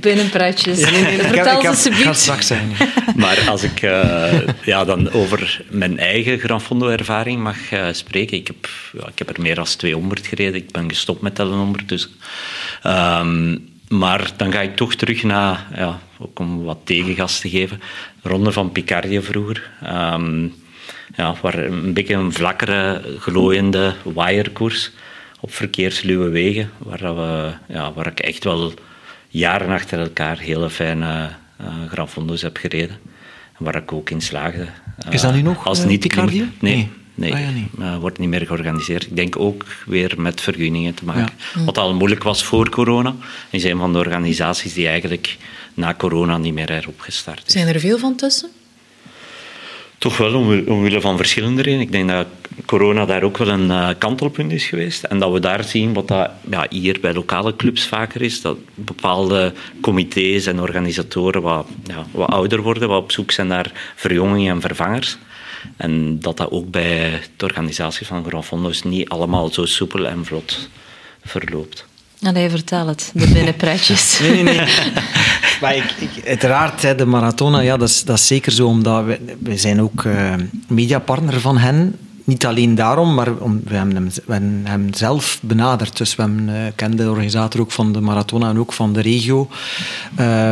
Binnenpraatjes. Ik ga straks zijn. Maar als ik dan over mijn eigen Gran Fondo ervaring mag spreken. Ik heb er meer dan 200 gereden. Ik ben gestopt met tellen ondertussen. Maar dan ga ik toch terug naar, ook om wat tegengas te geven, Ronde van Picardie vroeger. Waar een beetje een vlakkere, glooiende waaierkoers op verkeersluwe wegen, waar ik echt wel jaren achter elkaar hele fijne Gran Fondo's heb gereden. Waar ik ook in slaagde. Is dat nu nog als niet Picardie? Nee. Wordt niet meer georganiseerd. Ik denk ook weer met vergunningen te maken. Ja. Wat al moeilijk was voor corona, is een van de organisaties die eigenlijk na corona niet meer erop gestart is. Zijn er veel van tussen? Toch wel, omwille van verschillende redenen. Ik denk dat corona daar ook wel een kantelpunt is geweest. En dat we daar zien wat dat hier bij lokale clubs vaker is. Dat bepaalde comité's en organisatoren wat ouder worden, wat op zoek zijn naar verjonging en vervangers. En dat ook bij de organisatie van Grand Fondo's niet allemaal zo soepel en vlot verloopt. Allee, vertel het, de binnenpretjes. Nee. Maar uiteraard, de maratona, dat is zeker zo, omdat wij zijn ook mediapartner van hen. Niet alleen daarom, maar we hebben hem zelf benaderd. Dus we kennen de organisator ook van de maratona en ook van de regio.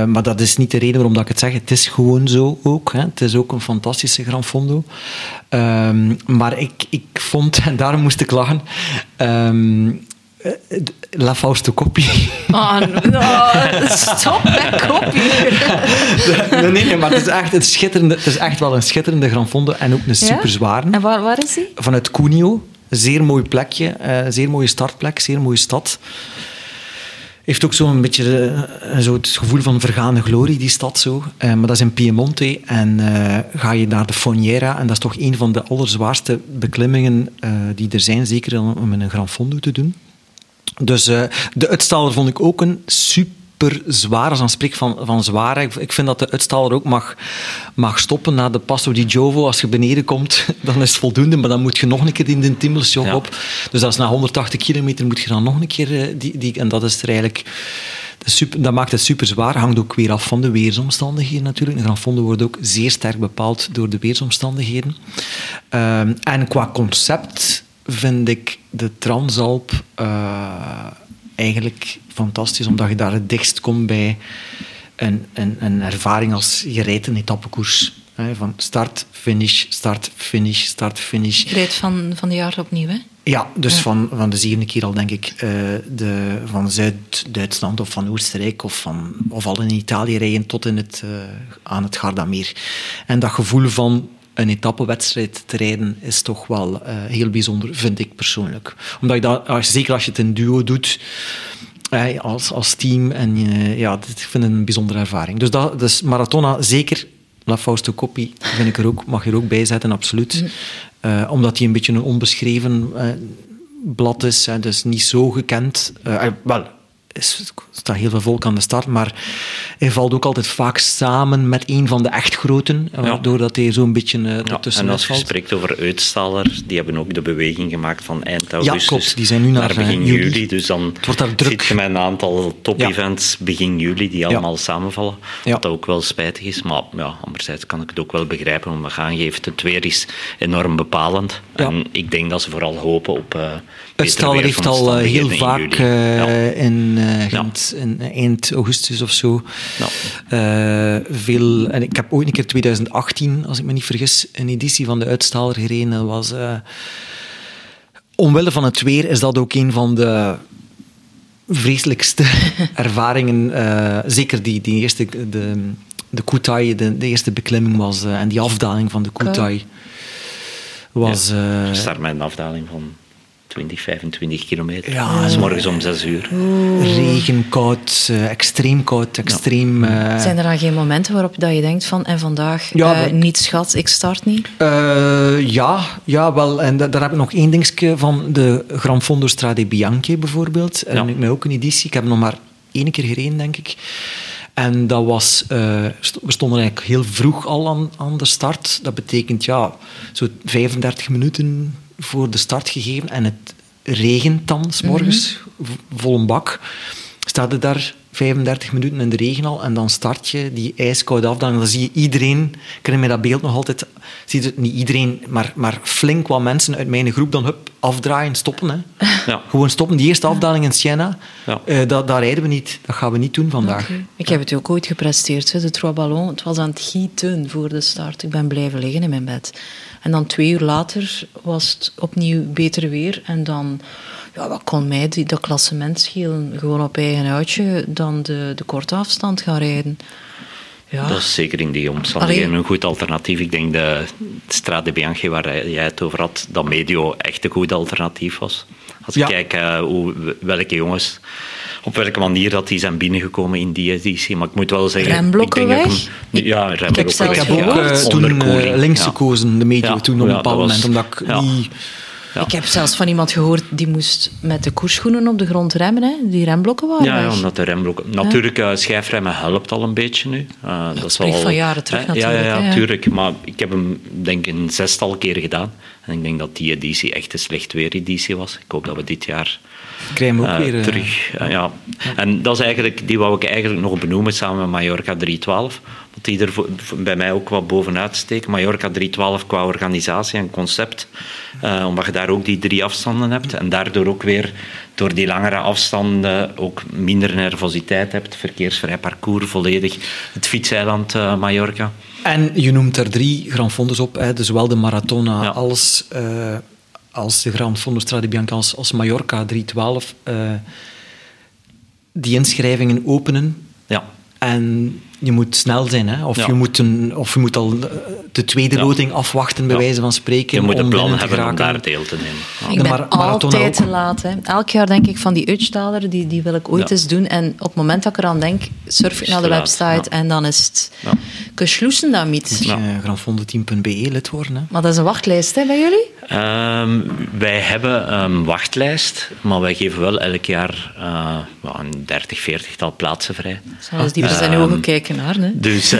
Maar dat is niet de reden waarom ik het zeg. Het is gewoon zo ook. Hè. Het is ook een fantastische Gran Fondo. Maar ik vond, en daarom moest ik lachen... La Fausto Coppi. Oh, stop met Coppi. Nee, maar het is echt een schitterende Gran Fondo en ook een superzware. En waar is die? Vanuit Cuneo. Zeer mooi plekje, zeer mooie startplek, zeer mooie stad. Heeft ook zo'n beetje zo het gevoel van vergaande glorie, die stad zo. Maar dat is in Piemonte. En ga je naar de Fognera. En dat is toch een van de allerzwaarste beklimmingen die er zijn. Zeker om een Gran Fondo te doen. Dus de uitstaler vond ik ook een super zwaar, als dan spreek van zwaar. Ik vind dat de uitstaler ook mag stoppen na de Passo di Giovo. Als je beneden komt, dan is het voldoende, maar dan moet je nog een keer in de Timmelsjok op. Dus dat is na 180 kilometer moet je dan nog een keer... en dat is er eigenlijk... Dat maakt het super zwaar. Hangt ook weer af van de weersomstandigheden natuurlijk. De Gran Fondo wordt ook zeer sterk bepaald door de weersomstandigheden. En qua concept... vind ik de Transalp eigenlijk fantastisch, omdat je daar het dichtst komt bij een ervaring als je rijdt een etappekoers. Hè, van start, finish, start, finish, start, finish. Je rijdt van de jaar opnieuw, hè? Ja, dus van de 7e keer al, denk ik, van Zuid-Duitsland of van Oostenrijk of al in Italië rijden tot in aan het Gardameer. En dat gevoel van... een etappewedstrijd te rijden is toch wel heel bijzonder, vind ik persoonlijk. Omdat je dat, zeker als je het in duo doet, als team, en ik vind het een bijzondere ervaring. Dus dat is maratona zeker, La Fausto Coppi vind ik er ook, mag je er ook bij zetten, absoluut. Omdat die een beetje een onbeschreven blad is, dus niet zo gekend. Er staat heel veel volk aan de start, maar hij valt ook altijd vaak samen met een van de echtgroten, doordat hij zo'n beetje ertussen valt. En als je spreekt over uitstaller, die hebben ook de beweging gemaakt van eind augustus. Ja, klopt. Die zijn nu naar begin juli. Dus dan het wordt daar druk. Zit je met een aantal top-events begin juli die allemaal samenvallen. Wat ook wel spijtig is, maar anderzijds kan ik het ook wel begrijpen, want wat aangeeft, het weer is enorm bepalend. Ja. En ik denk dat ze vooral hopen op... uitstaller heeft al heel vaak in eind augustus of zo. Veel, en ik heb ooit een keer 2018, als ik me niet vergis, een editie van de uitstaler gereden was. Omwille van het weer is dat ook een van de vreselijkste ervaringen. Zeker die eerste, de Kutai, de eerste beklimming was. En die afdaling van de Kutai was... Dat is daar mijn afdaling van... 20, 25 kilometer. Ja, dus morgens om 6 uur. Regen, koud, extreem koud, extreem... Ja. Zijn er dan geen momenten waarop dat je denkt van, en vandaag, niet schat, ik start niet? Ja, wel. En daar heb ik nog één dingetje van de Gran Fondo Strade Bianche bijvoorbeeld. En ik ben ook een editie. Ik heb nog maar 1 keer gereden, denk ik. En dat was... we stonden eigenlijk heel vroeg al aan de start. Dat betekent, zo 35 minuten... voor de start gegeven en het regent dan 's morgens, vol een bak. Sta je daar 35 minuten in de regen al en dan start je die ijskoude afdaling. Dan zie je iedereen, ik herinner me dat beeld nog altijd, zie je niet iedereen, maar flink wat mensen uit mijn groep dan afdraaien, stoppen. Hè. Ja. Gewoon stoppen. Die eerste afdaling in Siena, dat rijden we niet. Dat gaan we niet doen vandaag. Okay. Ik heb het ook ooit gepresteerd, hè, de Trois Ballons. Het was aan het gieten voor de start. Ik ben blijven liggen in mijn bed. En dan 2 uur later was het opnieuw beter weer. En dan, wat kon mij dat klassement schelen? Gewoon op eigen uitje dan de korte afstand gaan rijden. Ja. Dat is zeker in die omstandigheden een goed alternatief. Ik denk dat de Strade Bianche, waar jij het over had, dat medio echt een goed alternatief was. Als ik kijk welke jongens, op welke manier dat die zijn binnengekomen in die editie. Maar ik moet wel zeggen... Remblokken weg? Remblokken weg. Ik heb ook toen links gekozen, de medio, toen op een bepaald moment. Omdat ik die... Ja. Ik heb zelfs van iemand gehoord die moest met de koersschoenen op de grond remmen. Hè. Die remblokken waren omdat de remblokken... Natuurlijk, schijfremmen helpt al een beetje nu. Dat is wel van jaren terug natuurlijk. Ja, tuurlijk. Maar ik heb hem denk ik 6-tal keer gedaan. En ik denk dat die editie echt een slecht weer editie was. Ik hoop dat we dit jaar... Krijgen we ook weer... terug. En dat is eigenlijk... Die wou ik eigenlijk nog benoemen samen met Mallorca 312. Dat die er bij mij ook wat bovenuit steekt. Mallorca 312 qua organisatie en concept. Omdat je daar ook die 3 afstanden hebt. En daardoor ook weer door die langere afstanden ook minder nervositeit hebt. Verkeersvrij parcours, volledig het fietseiland Mallorca. En je noemt daar 3 Gran Fondos op. Hè? Dus zowel de maratona als de Gran Fondo Strade Bianche als Mallorca 312. Die inschrijvingen openen. Ja. En... Je moet snel zijn, hè? Of je moet al de tweede loting afwachten, bij wijze van spreken. Je moet een plan hebben om daar deel te nemen. Ja. Ik ben altijd ook te laat. Hè. Elk jaar denk ik van die Utschdaler, die wil ik ooit eens doen. En op het moment dat ik eraan denk, surf ik naar de website en dan is het... Gesloessen dan niet. Moet je granfonde10.be lid worden. Hè. Maar dat is een wachtlijst, hè, bij jullie? Wij hebben een wachtlijst, maar wij geven wel elk jaar een 40-tal plaatsen vrij. Zoals die we zijn ogen kijken. Dus,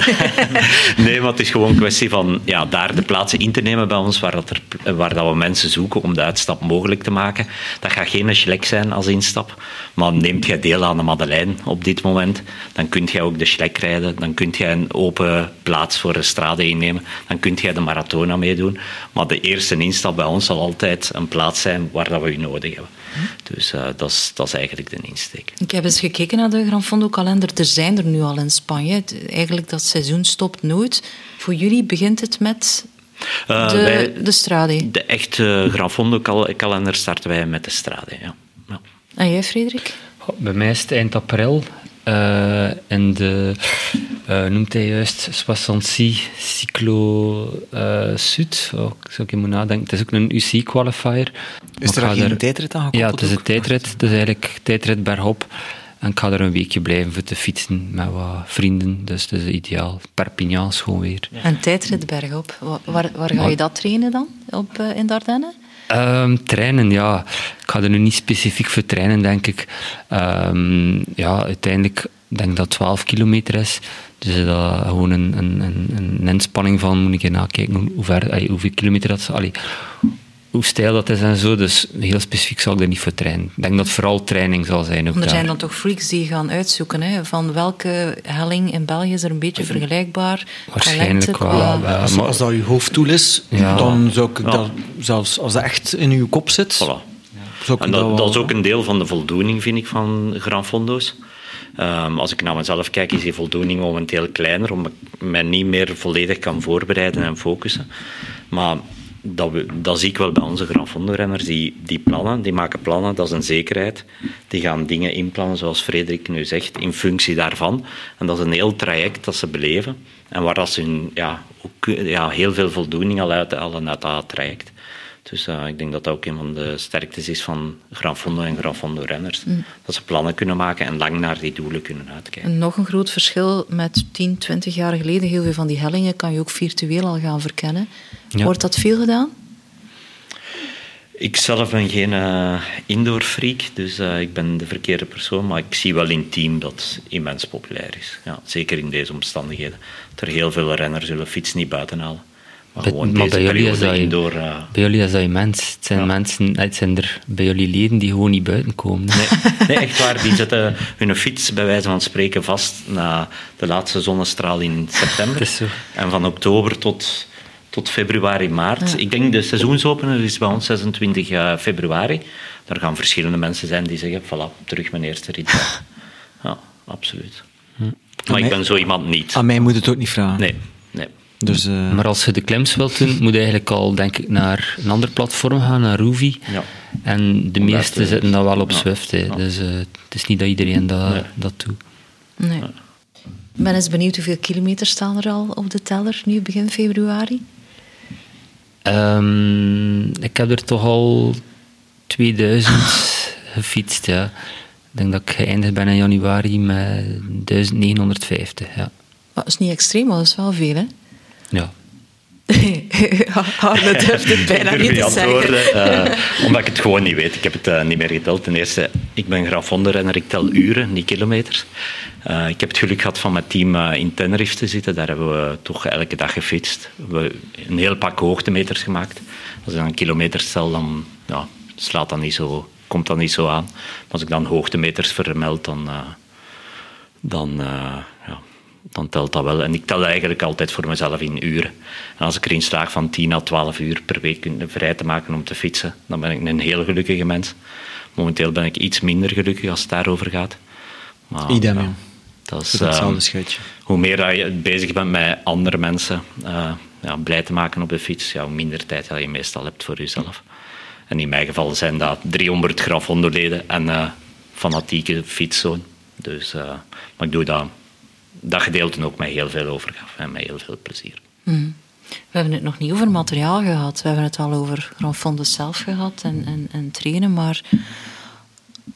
nee, maar het is gewoon een kwestie van daar de plaatsen in te nemen bij ons waar dat we mensen zoeken om de uitstap mogelijk te maken. Dat gaat geen Schlek zijn als instap, maar neemt jij deel aan de Madeleine op dit moment, dan kunt jij ook de Schlek rijden, dan kunt jij een open plaats voor de strade innemen, dan kunt jij de maratona meedoen. Maar de eerste instap bij ons zal altijd een plaats zijn waar dat we u nodig hebben. Dus dat is eigenlijk de insteek. Ik heb eens gekeken naar de Gran Fondo kalender. Er zijn er nu al in Spanje. Eigenlijk dat seizoen stopt nooit. Voor jullie begint het met de strade. De echte Gran Fondo kalender starten wij met de strade. Ja. Ja. En jij, Frederik? Bij mij is het eind april. En de noemt hij juist Soissoncy Cyclo Sud. Zou ik even nadenken. Het is ook een UCI-qualifier. Is er al geen tijdrit aan gekoppeld? Ja, het is een tijdrit. Het is eigenlijk tijdrit bergop. En ik ga er een weekje blijven voor te fietsen met wat vrienden. Dus het is ideaal. Perpignan is gewoon weer. Ja. Een tijdrit bergop. Waar ga je dat trainen dan? In de Ardennen? Trainen, ik ga er nu niet specifiek voor trainen, denk ik. Uiteindelijk denk ik dat 12 kilometer is. Dus dat is gewoon een inspanning van, moet ik even nakijken hoeveel kilometer dat is. Hoe stijl dat is en zo, dus heel specifiek zal ik er niet voor trainen. Ik denk dat vooral training zal zijn. Maar er zijn dan toch freaks die gaan uitzoeken, hè? Van welke helling in België is er een beetje vergelijkbaar? Waarschijnlijk wel. Als dat je hoofddoel is, dan zou ik dat, zelfs als dat echt in je kop zit... Voilà. En dat is ook een deel van de voldoening, vind ik, van Gran Fondo's. Als ik naar mezelf kijk, is die voldoening momenteel kleiner, omdat ik mij niet meer volledig kan voorbereiden en focussen. Maar... Dat zie ik wel bij onze Gran Fondo-renners. Die maken plannen, dat is een zekerheid. Die gaan dingen inplannen, zoals Frederik nu zegt, in functie daarvan. En dat is een heel traject dat ze beleven. En waar dat ze heel veel voldoening al uit halen uit dat traject. Dus ik denk dat dat ook een van de sterktes is van Gran Fondo en Gran Fondo renners. Mm. Dat ze plannen kunnen maken en lang naar die doelen kunnen uitkijken. En nog een groot verschil met 10, 20 jaar geleden. Heel veel van die hellingen kan je ook virtueel al gaan verkennen. Ja. Wordt dat veel gedaan? Ik zelf ben geen indoor freak, dus ik ben de verkeerde persoon. Maar ik zie wel in team dat immens populair is. Ja, zeker in deze omstandigheden. Dat er heel veel renners zullen fiets niet buiten halen. Maar bij jullie is dat indoor, bij jullie is dat immens. Het zijn mensen, het zijn er bij jullie leden die gewoon niet buiten komen. Nee, echt waar. Die zetten hun fiets bij wijze van spreken vast na de laatste zonnestraal in september. En van oktober tot februari, maart. Ja. Ik denk de seizoensopener is bij ons 26 februari. Daar gaan verschillende mensen zijn die zeggen, voilà, terug mijn eerste rit. Ja, absoluut. Hm. Maar ik ben zo iemand niet. Aan mij moet het ook niet vragen. Nee. Dus, maar als je de klims wilt doen, moet je eigenlijk al, denk ik, naar een ander platform gaan, naar Ruvi. Ja. En de meesten zitten dan wel op Zwift. Ja. Dus het is niet dat iedereen dat doet. Nee. Ja. Ik ben eens benieuwd hoeveel kilometers staan er al op de teller, nu begin februari? Ik heb er toch al 2000 gefietst, ja. Ik denk dat ik geëindigd ben in januari met 1950, ja. Dat is niet extreem, maar dat is wel veel, hè? Ja. Arne durft het bijna niet te zeggen. Omdat ik het gewoon niet weet. Ik heb het niet meer geteld. Ten eerste, ik ben Gran Fondo renner. Ik tel uren, niet kilometers. Ik heb het geluk gehad van mijn team in Tenerife te zitten. Daar hebben we toch elke dag gefietst. We hebben een heel pak hoogtemeters gemaakt. Als ik dan kilometers tel, dan slaat dat niet zo, komt dat niet zo aan. Maar als ik dan hoogtemeters vermeld, dan telt dat wel. En ik tel eigenlijk altijd voor mezelf in uren. En als ik erin slaag van 10 à 12 uur per week vrij te maken om te fietsen, dan ben ik een heel gelukkige mens. Momenteel ben ik iets minder gelukkig als het daarover gaat. Maar, idem, ja. Dat is hetzelfde schuitje. Hoe meer je bezig bent met andere mensen blij te maken op de fiets, hoe minder tijd je meestal hebt voor jezelf. En in mijn geval zijn dat 300 Gran Fondo-leden en fanatieke fietszoon. Dus, maar ik doe dat gedeelte ook met heel veel overgave en met heel veel plezier. Mm. We hebben het nog niet over materiaal gehad. We hebben het al over Gran Fondo zelf gehad en trainen. Maar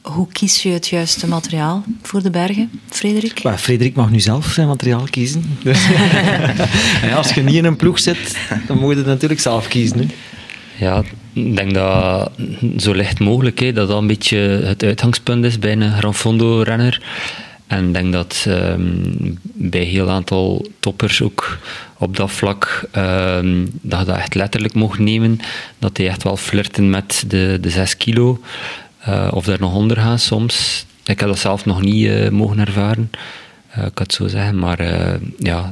hoe kies je het juiste materiaal voor de bergen, Frederik? Well, Frederik mag nu zelf zijn materiaal kiezen. Als je niet in een ploeg zit, dan moet je het natuurlijk zelf kiezen. Hè? Ja, ik denk dat zo licht mogelijk, hè, dat een beetje het uitgangspunt is bij een Gran Fondo-renner. En ik denk dat bij een heel aantal toppers ook op dat vlak dat je dat echt letterlijk mocht nemen. Dat die echt wel flirten met de 6 kilo. Of daar nog onder gaan soms. Ik heb dat zelf nog niet mogen ervaren. Ik kan het zo zeggen. Maar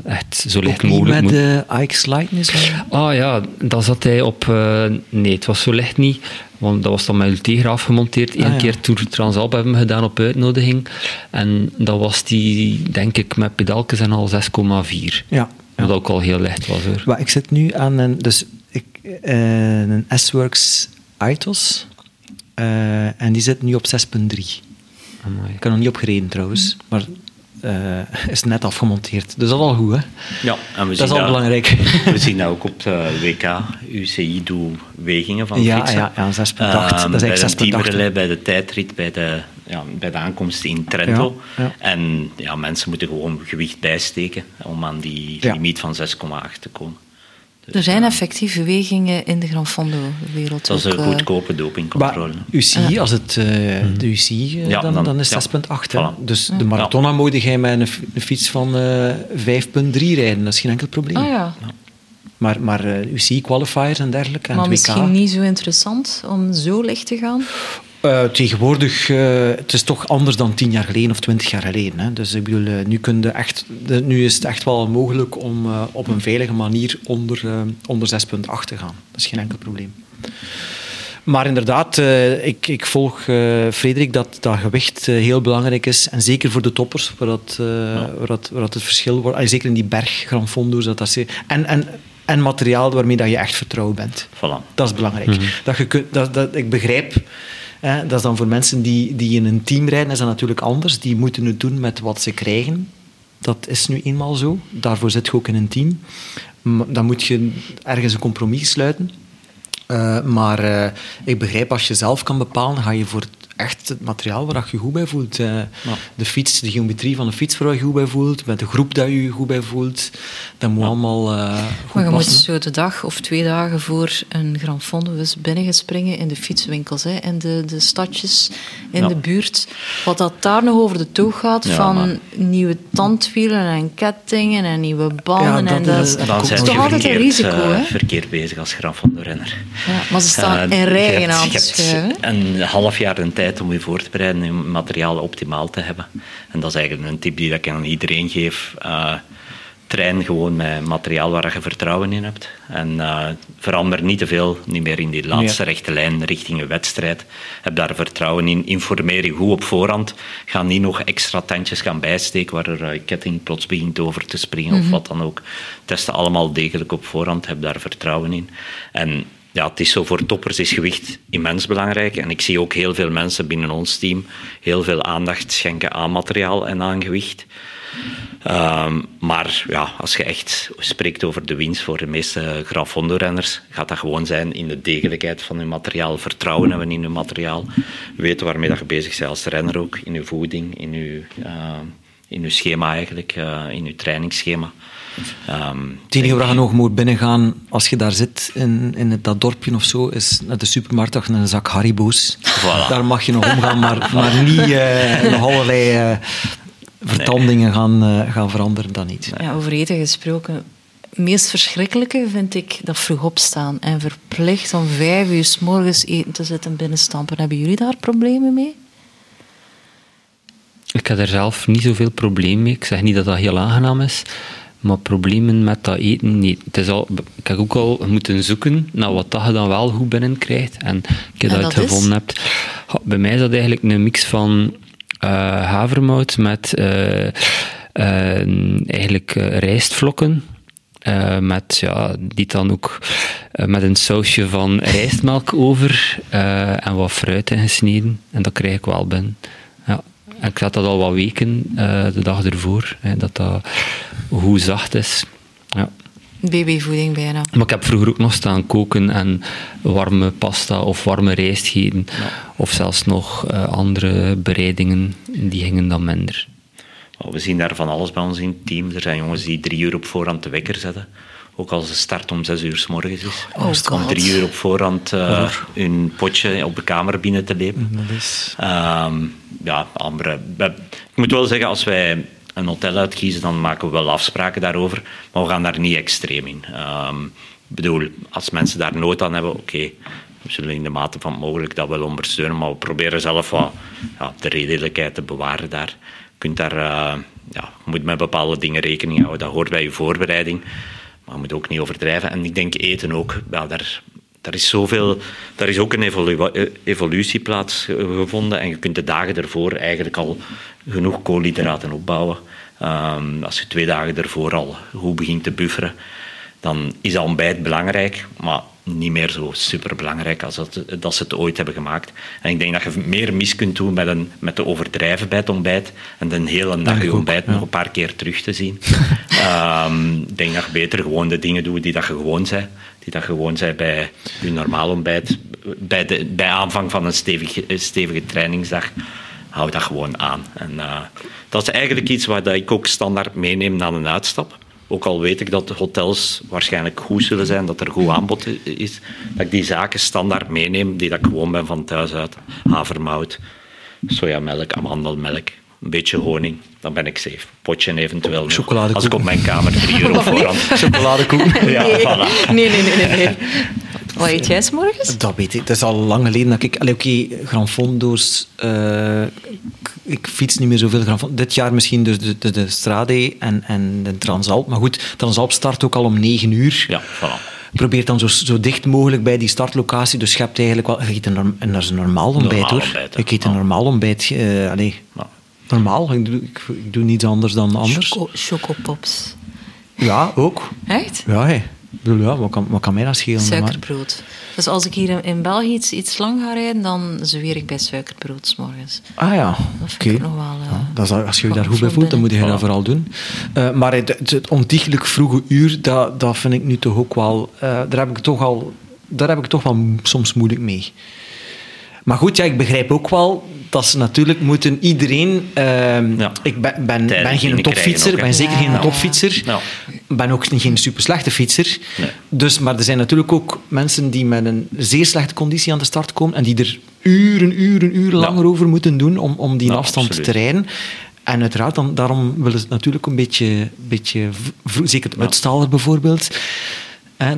echt zo licht mogelijk. Met Ike's Lightness? Ah ja, dan zat hij op... nee, het was zo licht niet. Want dat was dan met Ultegra afgemonteerd. Eén keer Tour Transalp hebben we gedaan op uitnodiging. En dat was die, denk ik, met pedaltjes en al 6,4. Ja. Wat ook al heel licht was, hoor. Maar ik zit nu aan een S-Works Itos. En die zit nu op 6,3. Ik heb er nog niet op gereden, trouwens. Maar... is net afgemonteerd. Dus dat is al goed, hè? Ja, en we dat is al belangrijk. We zien dat ook op de WK. UCI doet wegingen van fietsen. Ja, 6,8. Dat is eigenlijk 6,8. Bij de teamrelais, bij de tijdrit, bij de aankomst in Trento. Ja. En mensen moeten gewoon gewicht bijsteken om aan die limiet van 6,8 te komen. Dus, er zijn effectieve wegingen in de Gran Fondo-wereld. Dat is een goedkope dopingcontrole. UCI, als het de UCI, dan is 6,8. Voilà. Dus de maratona moet jij met een fiets van 5,3 rijden. Dat is geen enkel probleem. Maar UCI-qualifiers en dergelijke. Maar en misschien niet zo interessant om zo licht te gaan? Tegenwoordig, het is toch anders dan 10 jaar geleden of 20 jaar geleden. Hè. Dus ik bedoel, nu is het echt wel mogelijk om op een veilige manier onder 6,8 te gaan. Dat is geen enkel probleem. Maar inderdaad, ik volg Frederik dat gewicht heel belangrijk is. En zeker voor de toppers, waar dat het verschil wordt. Zeker in die berg Gran Fondo's. En materiaal waarmee dat je echt vertrouwd bent. Voilà. Dat is belangrijk. Mm-hmm. Ik begrijp... Dat is dan voor mensen die in een team rijden, is dat natuurlijk anders. Die moeten het doen met wat ze krijgen. Dat is nu eenmaal zo. Daarvoor zit je ook in een team. Dan moet je ergens een compromis sluiten. Maar ik begrijp, als je zelf kan bepalen, ga je voor echt het materiaal waar je goed bij voelt. De fiets, de geometrie van de fiets waar je goed bij voelt, met de groep dat je goed bij voelt, dat moet allemaal goed maar je passen. Moet zo de dag of 2 dagen voor een Gran Fondo is binnengespringen in de fietswinkels, hè, in de stadjes, in de buurt. Wat dat daar nog over de toog gaat, van nieuwe tandwielen en kettingen en nieuwe banden. Ja, dat is toch altijd een risico. Verkeerd bezig als Gran Fondo-renner. Ja, maar ze staan in rijen aan te schuiven. Een half jaar een tijd om je voor te bereiden en je materiaal optimaal te hebben. En dat is eigenlijk een tip die ik aan iedereen geef. Train gewoon met materiaal waar je vertrouwen in hebt. En verander niet te veel, niet meer in die laatste rechte lijn richting een wedstrijd. Heb daar vertrouwen in. Informeer je goed op voorhand. Ga niet nog extra tandjes gaan bijsteken waardoor je ketting plots begint over te springen of wat dan ook. Test allemaal degelijk op voorhand. Heb daar vertrouwen in. En ja, het is zo, voor toppers is gewicht immens belangrijk. En ik zie ook heel veel mensen binnen ons team heel veel aandacht schenken aan materiaal en aan gewicht. Maar ja, als je echt spreekt over de winst voor de meeste Gran Fondo-renners, gaat dat gewoon zijn in de degelijkheid van je materiaal. Vertrouwen hebben in je materiaal. Weten waarmee dat je bezig bent als renner ook. In je voeding, in je schema eigenlijk, in je trainingsschema. Het enige waar je nog moet binnengaan als je daar zit in dat dorpje of zo, is naar de supermarkt en een zak Haribo's. Voilà. Daar mag je nog omgaan, maar niet nog allerlei vertandingen gaan veranderen, dan niet. Ja, over eten gesproken. Het meest verschrikkelijke vind ik dat vroeg opstaan en verplicht om 5 uur 's morgens eten te zitten binnenstampen. Hebben jullie daar problemen mee? Ik heb er zelf niet zoveel problemen mee. Ik zeg niet dat dat heel aangenaam is. Maar problemen met dat eten, niet. Het is al, ik heb ook al moeten zoeken naar wat dat je dan wel goed binnenkrijgt. En ik heb dat gevonden hebt. Bij mij is dat eigenlijk een mix van havermout met eigenlijk rijstvlokken. Die dan ook met een sausje van rijstmelk over en wat fruit ingesneden. En dat krijg ik wel binnen. Ja. En ik had dat al wat weken, de dag ervoor, hè, dat goed zacht is. Ja. Babyvoeding bijna. Maar ik heb vroeger ook nog staan koken en warme pasta of warme rijst gegeten. Ja. Of zelfs nog andere bereidingen, die gingen dan minder. We zien daar van alles bij ons in het team. Er zijn jongens die 3 uur op voorhand de wekker zetten. Ook als de start om 6 uur 's morgens is. Om 3 uur op voorhand hun potje op de kamer binnen te lepen. Dat is... Ik moet wel zeggen, als wij een hotel uitkiezen, dan maken we wel afspraken daarover. Maar we gaan daar niet extreem in. Als mensen daar nood aan hebben, oké. We zullen in de mate van mogelijk dat wel ondersteunen. Maar we proberen zelf wat de redelijkheid te bewaren daar. Je kunt daar, moet met bepaalde dingen rekening houden. Dat hoort bij je voorbereiding. Maar je moet ook niet overdrijven. En ik denk eten ook. Ja, daar is zoveel... Daar is ook een evolutie plaatsgevonden. En je kunt de dagen ervoor eigenlijk al genoeg koolhydraten opbouwen. Als je 2 dagen ervoor al goed begint te bufferen, dan is dat ontbijt belangrijk. Maar niet meer zo superbelangrijk als dat ze het ooit hebben gemaakt. En ik denk dat je meer mis kunt doen met de overdrijven bij het ontbijt en de hele dag je ontbijt nog een paar keer terug te zien. Ik denk dat je beter gewoon de dingen doet die dat je gewoon bent. Die dat gewoon zijn bij je normaal ontbijt. Bij aanvang van een stevige trainingsdag, hou dat gewoon aan. En dat is eigenlijk iets wat ik ook standaard meeneem na een uitstap. Ook al weet ik dat de hotels waarschijnlijk goed zullen zijn, dat er goed aanbod is, dat ik die zaken standaard meeneem die dat ik gewoon ben van thuis uit. Havermout, sojamelk, amandelmelk, een beetje honing, dan ben ik safe. Potje eventueel nog, als ik op mijn kamer 3 uur op voorhand... Chocoladekoek. Ja, voilà. Nee. Wat eet jij 's morgens? Dat weet ik. Het is al lang geleden dat ik... Gran Fondo's... ik fiets niet meer zoveel Gran Fondo. Dit jaar misschien dus de Strade en de Transalp. Maar goed, Transalp start ook al om 9 uur. Ja, voilà. Probeer dan zo dicht mogelijk bij die startlocatie. Dus je hebt eigenlijk wel... Je eet een normaal ontbijt, hoor. Ik eet een normaal ontbijt. Normaal. Ik doe niets anders dan anders. Chocopops. Ja, ook. Echt? Ja, hè. Ja, wat kan mij dat schelen? Suikerbrood. Dus als ik hier in België iets lang ga rijden, dan zweer ik bij suikerbrood 's morgens. Ah ja, oké. Als je je daar goed bij voelt, dan moet je dat vooral doen. Maar het ontiegelijk vroege uur, dat vind ik nu toch ook wel... daar heb ik toch al daar heb ik toch wel soms moeilijk mee. Maar goed, ja, ik begrijp ook wel dat ze natuurlijk moeten iedereen... Ik ben geen topfietser, ben zeker geen topfietser. Ben ook geen super slechte fietser. Nee. Dus, maar er zijn natuurlijk ook mensen die met een zeer slechte conditie aan de start komen en die er uren langer over moeten doen om die afstand absoluut te rijden. En uiteraard, daarom willen ze natuurlijk een beetje zeker de uitstaler bijvoorbeeld...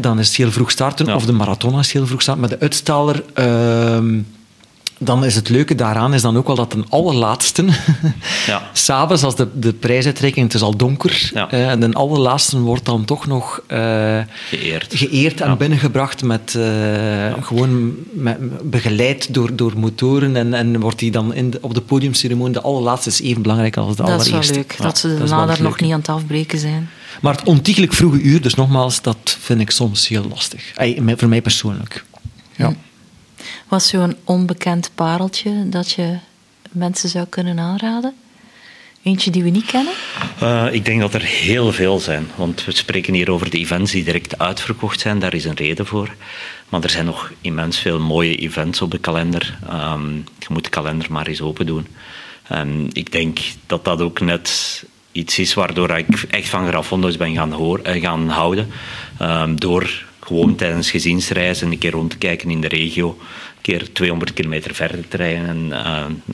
Dan is het heel vroeg starten, of de maratona is heel vroeg starten. Maar de uitstaler, dan is het leuke daaraan is dan ook wel dat een allerlaatste, s'avonds als de prijsuitreiking, het is al donker, en de allerlaatste wordt dan toch nog geëerd en binnengebracht met gewoon begeleid door motoren en wordt die dan op de podiumceremonie, de allerlaatste is even belangrijk als de allereerste. Dat is wel leuk, dat ze daarna daar nog niet aan het afbreken zijn. Maar het ontiegelijk vroege uur, dus nogmaals, dat vind ik soms heel lastig. Voor mij persoonlijk. Ja. Was zo'n onbekend pareltje dat je mensen zou kunnen aanraden? Eentje die we niet kennen? Ik denk dat er heel veel zijn. Want we spreken hier over de events die direct uitverkocht zijn. Daar is een reden voor. Maar er zijn nog immens veel mooie events op de kalender. Je moet de kalender maar eens open doen. Ik denk dat dat ook net... iets is waardoor ik echt van Gran Fondo's ben gaan houden. Door gewoon tijdens gezinsreizen een keer rond te kijken in de regio. Een keer 200 kilometer verder te rijden en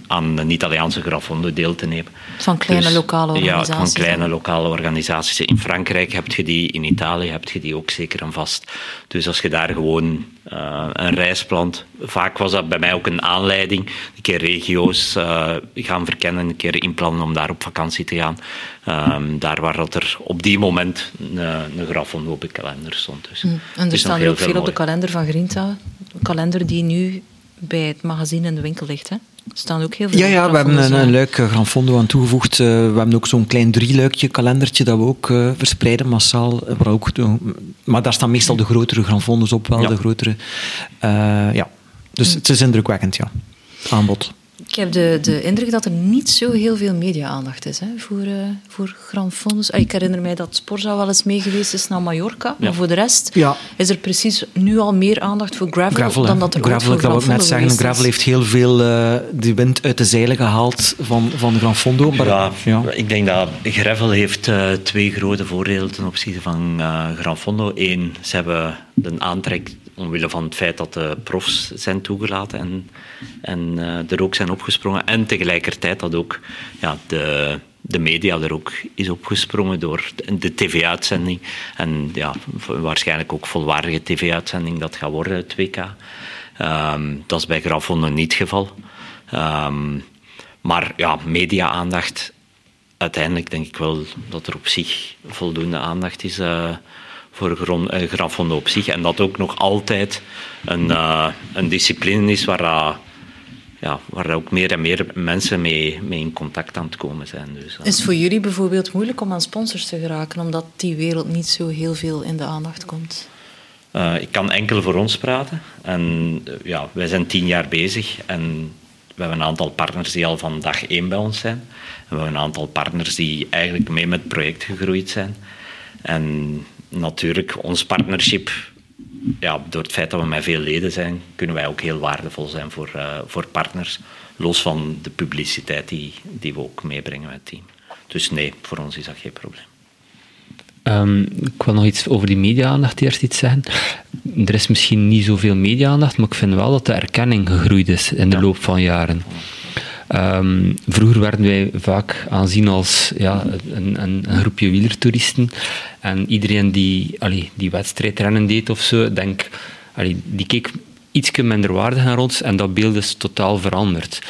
aan een Italiaanse Gran Fondo deel te nemen. Van kleine lokale organisaties. Ja, van kleine lokale organisaties. In Frankrijk heb je die, in Italië heb je die ook zeker en vast. Dus als je daar gewoon een reis plant. Vaak was dat bij mij ook een aanleiding. Een keer regio's gaan verkennen, een keer inplannen om daar op vakantie te gaan. Daar waar dat er op die moment een Gran Fondo op de kalender stond. Dus. En er staan ook veel op de kalender van Grinta. Een kalender die nu bij het magazine en de winkel ligt, hè? Er staan ook heel veel. Ja, we hebben een leuk Gran Fondo aan toegevoegd. We hebben ook zo'n klein drieluikje kalendertje dat we ook verspreiden massaal. Maar daar staan meestal de grotere Gran Fondo's op, wel de grotere. Dus het is indrukwekkend, aanbod. Ik heb de indruk dat er niet zo heel veel media-aandacht is, hè, voor Gran Fondo's. Ik herinner mij dat Sporza wel eens mee geweest is naar Mallorca. Ja. Maar voor de rest is er precies nu al meer aandacht voor gravel dan dat er gravel, voor Gran Fondo net zeggen. Is. Gravel heeft heel veel de wind uit de zeilen gehaald van Gran Fondo. Maar, ik denk dat gravel heeft twee grote voordelen ten opzichte van Gran Fondo. Eén, ze hebben een aantrek... omwille van het feit dat de profs zijn toegelaten en er ook zijn opgesprongen. En tegelijkertijd dat ook de media er ook is opgesprongen door de tv-uitzending. En waarschijnlijk ook volwaardige tv-uitzending dat gaat worden, het WK. Dat is bij Gran Fondo niet het geval. Maar media-aandacht, uiteindelijk denk ik wel dat er op zich voldoende aandacht is... voor Gran Fondo op zich. En dat ook nog altijd een discipline is waar ook meer en meer mensen mee in contact aan het komen zijn. Dus, is voor jullie bijvoorbeeld moeilijk om aan sponsors te geraken, omdat die wereld niet zo heel veel in de aandacht komt? Ik kan enkel voor ons praten. En wij zijn 10 jaar bezig en we hebben een aantal partners die al van dag 1 bij ons zijn. En we hebben een aantal partners die eigenlijk mee met het project gegroeid zijn. En natuurlijk, ons partnership, door het feit dat we met veel leden zijn, kunnen wij ook heel waardevol zijn voor partners. Los van de publiciteit die we ook meebrengen met het team. Dus nee, voor ons is dat geen probleem. Ik wil nog iets over die media-aandacht eerst iets zeggen. Er is misschien niet zoveel media-aandacht, maar ik vind wel dat de erkenning gegroeid is in de loop van jaren. Vroeger werden wij vaak aanzien als een groepje wielertoeristen. En iedereen die wedstrijdrennen deed of zo, die keek iets minderwaardig naar ons en dat beeld is totaal veranderd.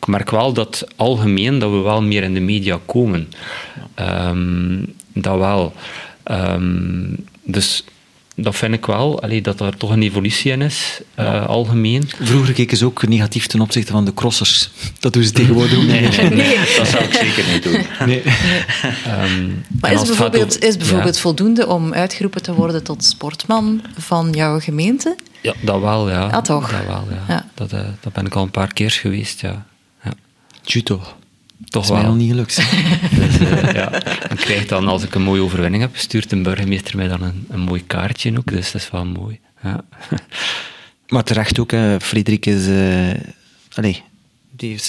Ik merk wel dat algemeen dat we wel meer in de media komen. Dat wel. Dus... dat vind ik wel, dat er toch een evolutie in is, algemeen. Vroeger keken ze ook negatief ten opzichte van de crossers. Dat doen ze tegenwoordig ook niet. Nee, dat zou ik zeker niet doen. Nee. Maar is bijvoorbeeld voldoende om uitgeroepen te worden tot sportman van jouw gemeente? Ja, dat wel, ja. Ah, toch? Dat wel, ja. Dat ben ik al een paar keer geweest, ja. Judo. Toch wel. Dat is mij nog niet gelukt. Dus, ja. Dan krijg ik dan, als ik een mooie overwinning heb, stuurt een burgemeester mij dan een mooi kaartje ook. Dus dat is wel mooi. Ja. Maar terecht ook, hè. Frederik is...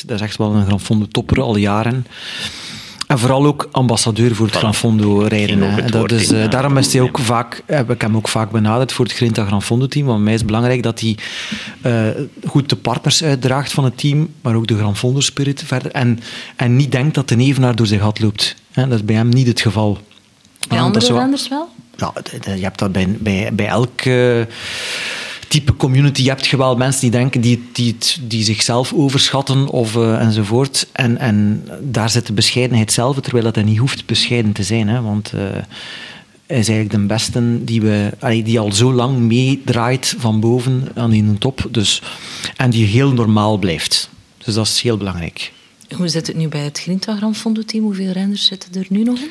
dat is echt wel een Gran Fondo topper al jaren. En vooral ook ambassadeur voor het Gran Fondo rijden. Daarom is hij ook vaak, heb ik hem ook vaak benaderd voor het Grinta Gran Fondo team. Want mij is belangrijk dat hij goed de partners uitdraagt van het team, maar ook de Gran Fondo spirit verder. En niet denkt dat de evenaar door zijn gat loopt. Dat is bij hem niet het geval. Bij andere renders wel? Ja, je hebt dat bij elk... type community. Je hebt geweld mensen die denken, die zichzelf overschatten of enzovoort. En daar zit de bescheidenheid zelf, terwijl dat niet hoeft bescheiden te zijn. Hè? Want hij is eigenlijk de beste die al zo lang meedraait van boven aan in de top. Dus, en die heel normaal blijft. Dus dat is heel belangrijk. Hoe zit het nu bij het Grinta Gran Fondo team? Hoeveel renners zitten er nu nog in?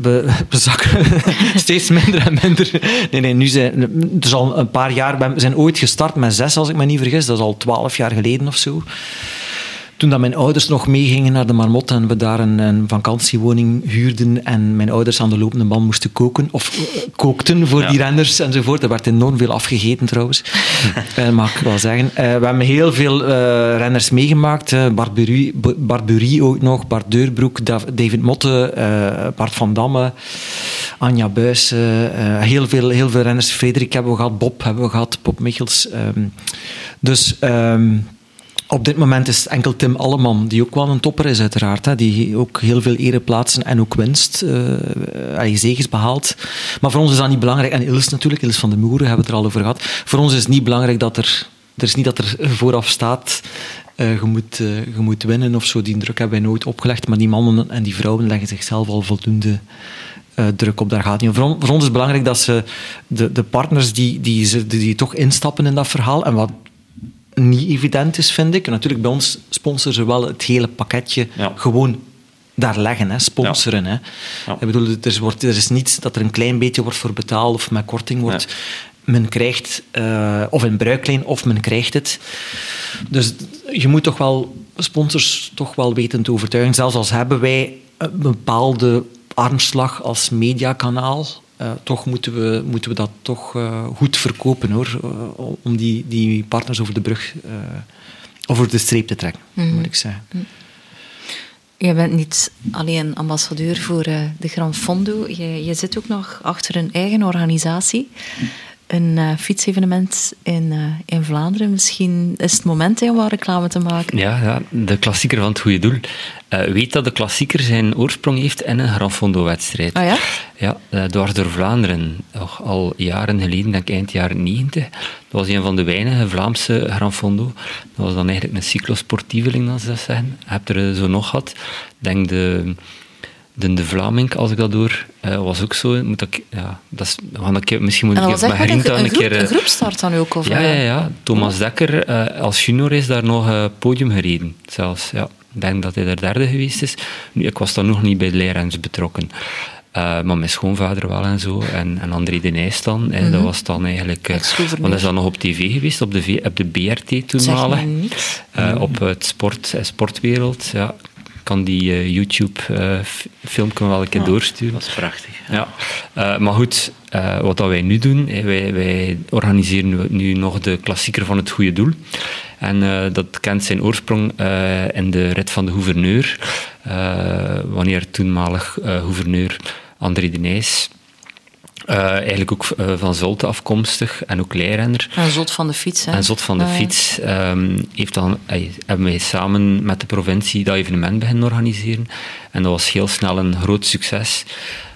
We zakken steeds minder en minder. Nee, nu zijn... Het is al een paar jaar... We zijn ooit gestart met 6, als ik me niet vergis. Dat is al 12 jaar geleden of zo. Toen dat mijn ouders nog meegingen naar de Marmot en we daar een vakantiewoning huurden en mijn ouders aan de lopende band moesten koken, of kookten voor die renners enzovoort. Er werd enorm veel afgegeten trouwens, mag ik wel zeggen. We hebben heel veel renners meegemaakt. Barberie ook nog, Bart Deurbroek, David Motte, Bart van Damme, Anja Buijs. Heel veel renners. Frederik hebben we gehad, Bob hebben we gehad, Bob Michels. Op dit moment is het enkel Tim Alleman, die ook wel een topper is uiteraard. Hè, die ook heel veel ereplaatsen en ook winst, zegens behaalt. Maar voor ons is dat niet belangrijk. En Ilse natuurlijk, Ilse van de Moeren, hebben we het er al over gehad. Voor ons is het niet belangrijk dat er is niet dat er vooraf staat, je moet winnen of zo. Die druk hebben wij nooit opgelegd. Maar die mannen en die vrouwen leggen zichzelf al voldoende druk op, daar gaat niet. Voor ons is het belangrijk dat ze de partners die toch instappen in dat verhaal en wat niet evident is, vind ik. Natuurlijk, bij ons sponsoren ze wel het hele pakketje gewoon daar leggen, hè, sponsoren. Ja. Hè. Ja. Ik bedoel, er is niets dat er een klein beetje wordt voor betaald of met korting wordt. Ja. Men krijgt, of in bruiklijn, of men krijgt het. Dus je moet toch wel sponsors toch wel weten te overtuigen. Zelfs als hebben wij een bepaalde armslag als mediakanaal, toch moeten we dat toch goed verkopen, hoor, om die partners over de brug, over de streep te trekken, moet ik zeggen. Mm. Jij bent niet alleen ambassadeur voor de Gran Fondo, je zit ook nog achter een eigen organisatie, een fietsevenement in Vlaanderen. Misschien is het moment om wat reclame te maken. Ja, de klassieker van het goede doel. Weet dat de klassieker zijn oorsprong heeft in een Gran Fondo-wedstrijd. Oh ja? Ja, dwars door Vlaanderen. Al jaren geleden, denk ik eind jaren 90. Dat was een van de weinige Vlaamse Gran Fondo. Dat was dan eigenlijk een cyclosportieveling, als ze dat zeggen. Heb er zo nog gehad. Denk de Vlaming, als ik dat hoor, was ook zo. Misschien moet ik even bij Grinta een keer... Een groepstart dan ook? Of ja. Thomas Dekker als junior is daar nog podium gereden. Zelfs, ja. Ik denk dat hij daar derde geweest is. Nu, ik was dan nog niet bij de Leirenners betrokken. Maar mijn schoonvader wel en zo. En André de Nijs dan. Mm-hmm. Dat was dan eigenlijk... Want hij is dan nog op tv geweest, op de BRT toenmalig. Zeg niet. Op het sportwereld, ja. Kan die YouTube-filmpje wel een keer doorsturen. Dat is prachtig. Ja. Maar goed, wat dat wij nu doen, wij organiseren nu nog de klassieker van het goede doel. En dat kent zijn oorsprong in de rit van de gouverneur. Wanneer toenmalig gouverneur André de Nijs, eigenlijk ook van Zolte afkomstig en ook leerrenner. En Zot van de Fiets, hè? En Zot van de Fiets hebben wij samen met de provincie dat evenement beginnen organiseren. En dat was heel snel een groot succes.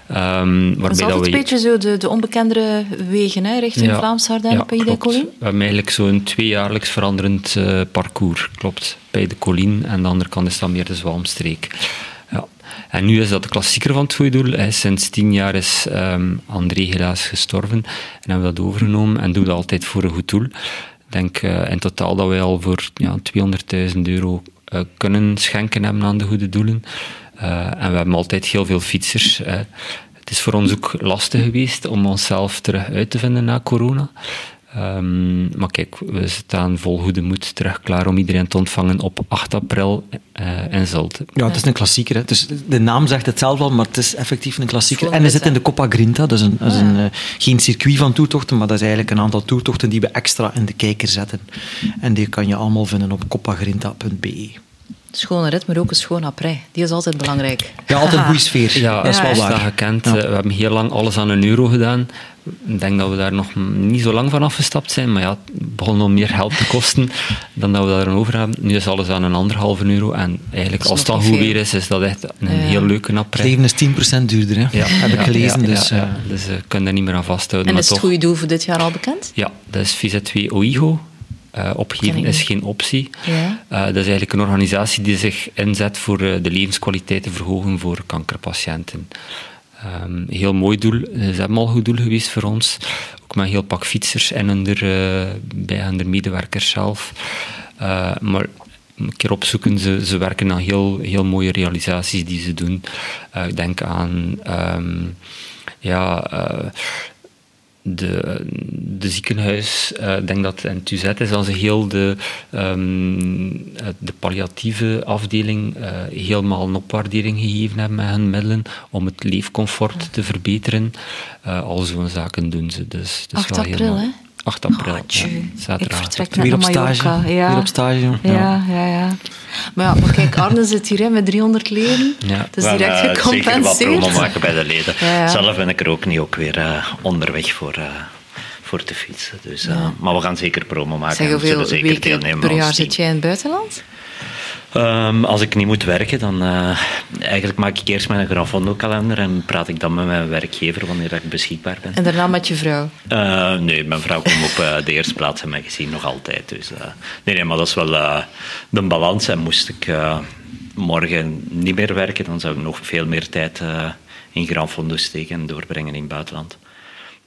Dat is altijd een beetje zo de onbekendere wegen, hè, richting Vlaamse Ardennen bij de Colin. We hebben eigenlijk zo'n 2-jaarlijks veranderend parcours, klopt. Bij de Colin en aan de andere kant is dan meer de Zwalmstreek. Ja. En nu is dat de klassieker van het goede doel. Sinds 10 jaar is André helaas gestorven en hebben we dat overgenomen en doen we dat altijd voor een goed doel. Ik denk in totaal dat wij al voor €200.000 kunnen schenken hebben aan de goede doelen. En we hebben altijd heel veel fietsers. Het is voor ons ook lastig geweest om onszelf terug uit te vinden na corona. Maar kijk, we staan vol goede moed terug klaar om iedereen te ontvangen op 8 april in Zolte. Ja, het is een klassieker. Hè. Dus de naam zegt het zelf al, maar het is effectief een klassieker. En hij zit in de Coppa Grinta, dus geen circuit van toertochten, maar dat is eigenlijk een aantal toertochten die we extra in de kijker zetten. En die kan je allemaal vinden op coppagrinta.be. Schone rit, maar ook een schoon après. Die is altijd belangrijk. Ja, altijd een goede sfeer. Ja, dat is wel waar. Dat gekend. Ja. We hebben heel lang alles aan €1 gedaan. Ik denk dat we daar nog niet zo lang van afgestapt zijn. Maar ja, het begon nog meer geld te kosten dan dat we daar aan over hebben. Nu is alles aan €1,50. En eigenlijk, als het al goed weer is, is dat echt een heel leuke après. Het leven is 10% duurder, hè? Ja, heb ik gelezen. Dus je kunt er niet meer aan vasthouden. En is het goede doel voor dit jaar al bekend? Ja, dat is VZ2 OIGO. Opgeven is geen optie. Ja. Dat is eigenlijk een organisatie die zich inzet voor de levenskwaliteit te verhogen voor kankerpatiënten. Heel mooi doel. Ze hebben al goed doel geweest voor ons. Ook met heel pak fietsers en bij hun medewerkers zelf. Maar een keer opzoeken, ze werken aan heel mooie realisaties die ze doen. Ik denk aan... De ziekenhuis, ik denk dat het in Tuzet is, als heel de palliatieve afdeling helemaal een opwaardering gegeven hebben met hun middelen om het leefcomfort te verbeteren. Al zo'n zaken doen ze. Dus 8 april, hè? 8 april, zaterdag. Ik vertrek naar Mallorca. Weer op stage. Ja. Maar kijk, Arne zit hier hè, met 300 leden. Ja. Het is direct gecompenseerd. Zeker wat promo maken bij de leden. Ja. Zelf ben ik er ook niet weer onderweg voor te fietsen. Dus, maar we gaan zeker promo maken. Zeg, hoeveel weken per jaar zit jij in het buitenland? Als ik niet moet werken, dan eigenlijk maak ik eerst mijn Gran Fondo kalender en praat ik dan met mijn werkgever wanneer ik beschikbaar ben. En daarna met je vrouw? Nee, mijn vrouw komt op de eerste plaats in mijn gezin nog altijd. Dus, maar dat is wel de balans. En moest ik morgen niet meer werken, dan zou ik nog veel meer tijd in Gran Fondo steken en doorbrengen in het buitenland.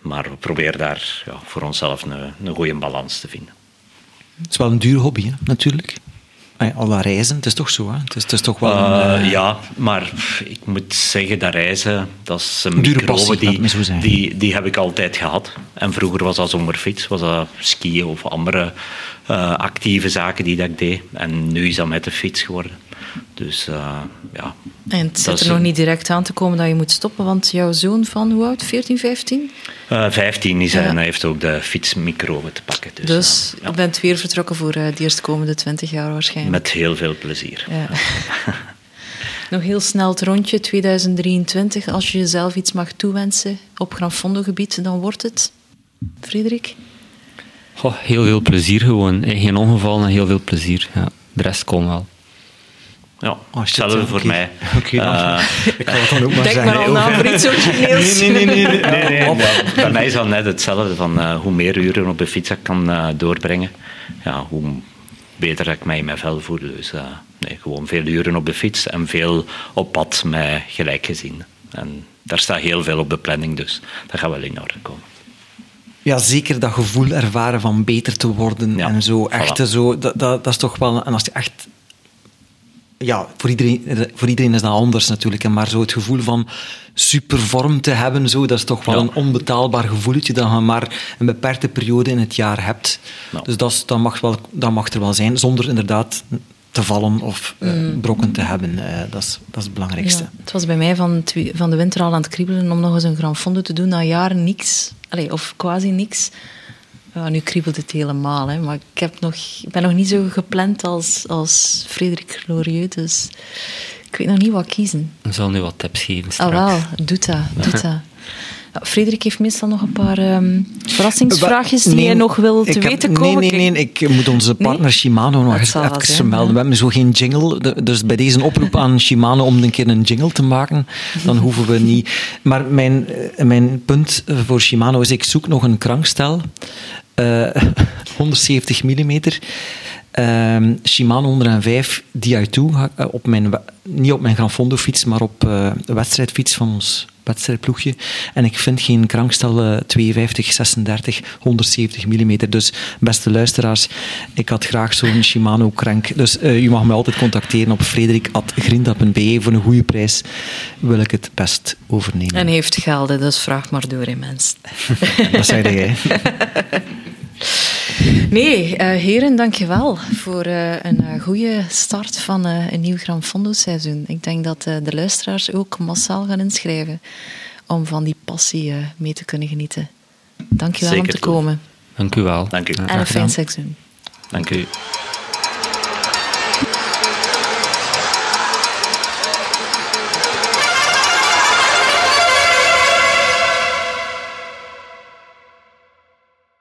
Maar we proberen daar voor onszelf een goede balans te vinden. Het is wel een duur hobby, hè, natuurlijk. Al dat reizen, het is toch zo, hè? Het is toch wel een, ja, maar ik moet zeggen, dat reizen, dat is een dure passie, die heb ik altijd gehad. En vroeger was dat zonder fiets, was dat skiën of andere actieve zaken die dat ik deed. En nu is dat met de fiets geworden. Dus, ja. En het zit nog niet direct aan te komen dat je moet stoppen, want jouw zoon van hoe oud? 14, 15? 15 is hij en hij heeft ook de fietsmicrobe te pakken. Dus je bent weer vertrokken voor de eerstkomende 20 jaar waarschijnlijk. Met heel veel plezier. Ja. Nog heel snel het rondje 2023. Als je jezelf iets mag toewensen op Gran Fondo gebied, dan wordt het, Frederik? Oh, heel veel plezier gewoon. Geen ongeval en heel veel plezier. Ja. De rest komt wel. Ja, hetzelfde voor mij. Oké, ik kan het dan ook maar zeggen. Denk maar al na voor iets origineels. Nee. Bij mij is dat net hetzelfde. Van, hoe meer uren op de fiets ik kan doorbrengen, hoe beter dat ik mij in mijn vel voel. Dus gewoon veel uren op de fiets en veel op pad met gelijkgezinden. En daar staat heel veel op de planning, dus dat gaat wel in orde komen. Ja, zeker dat gevoel ervaren van beter te worden en zo. Echt, zo dat is toch wel... En als je echt... Ja, voor iedereen is dat anders natuurlijk. Maar zo het gevoel van supervorm te hebben, zo, dat is toch wel een onbetaalbaar gevoeletje dat je maar een beperkte periode in het jaar hebt. Ja. Dus dat mag er wel zijn, zonder inderdaad te vallen of brokken te hebben. Dat is het belangrijkste. Ja, het was bij mij van de winter al aan het kriebelen om nog eens een Gran Fondo te doen. Na jaren niks, of quasi niks. Ja, nu kriebelt het helemaal, hè. Maar ik ben nog niet zo gepland als Frederik Rolieu, dus ik weet nog niet wat kiezen. Ik zal nu wat tips geven straks. Wel, doe dat. Ja, Frederik heeft meestal nog een paar verrassingsvraagjes die je nog wil te weten komen. Nee, ik moet onze partner Shimano nog even vermelden. We hebben zo geen jingle, dus bij deze oproep aan Shimano om een keer een jingle te maken, dan hoeven we niet. Maar mijn punt voor Shimano is, ik zoek nog een krankstel, 170 mm. Shimano 105 Di2 op niet op mijn Gran Fondo fiets, maar op de wedstrijdfiets van ons wedstrijdploegje. En ik vind geen krankstel 52, 36, 170 mm. Dus beste luisteraars, ik had graag zo'n Shimano krank. Dus u mag me altijd contacteren op frederik@grinta.be. Voor een goede prijs wil ik het best overnemen. En heeft gelden, dus vraag maar door, hè, mens. Dat zei jij. Nee, heren, dankjewel voor een goede start van een nieuw Gran Fondo seizoen. Ik denk dat de luisteraars ook massaal gaan inschrijven om van die passie mee te kunnen genieten. Dankjewel om te komen. Dank u wel. Dank u. En een fijn seizoen. Dank u.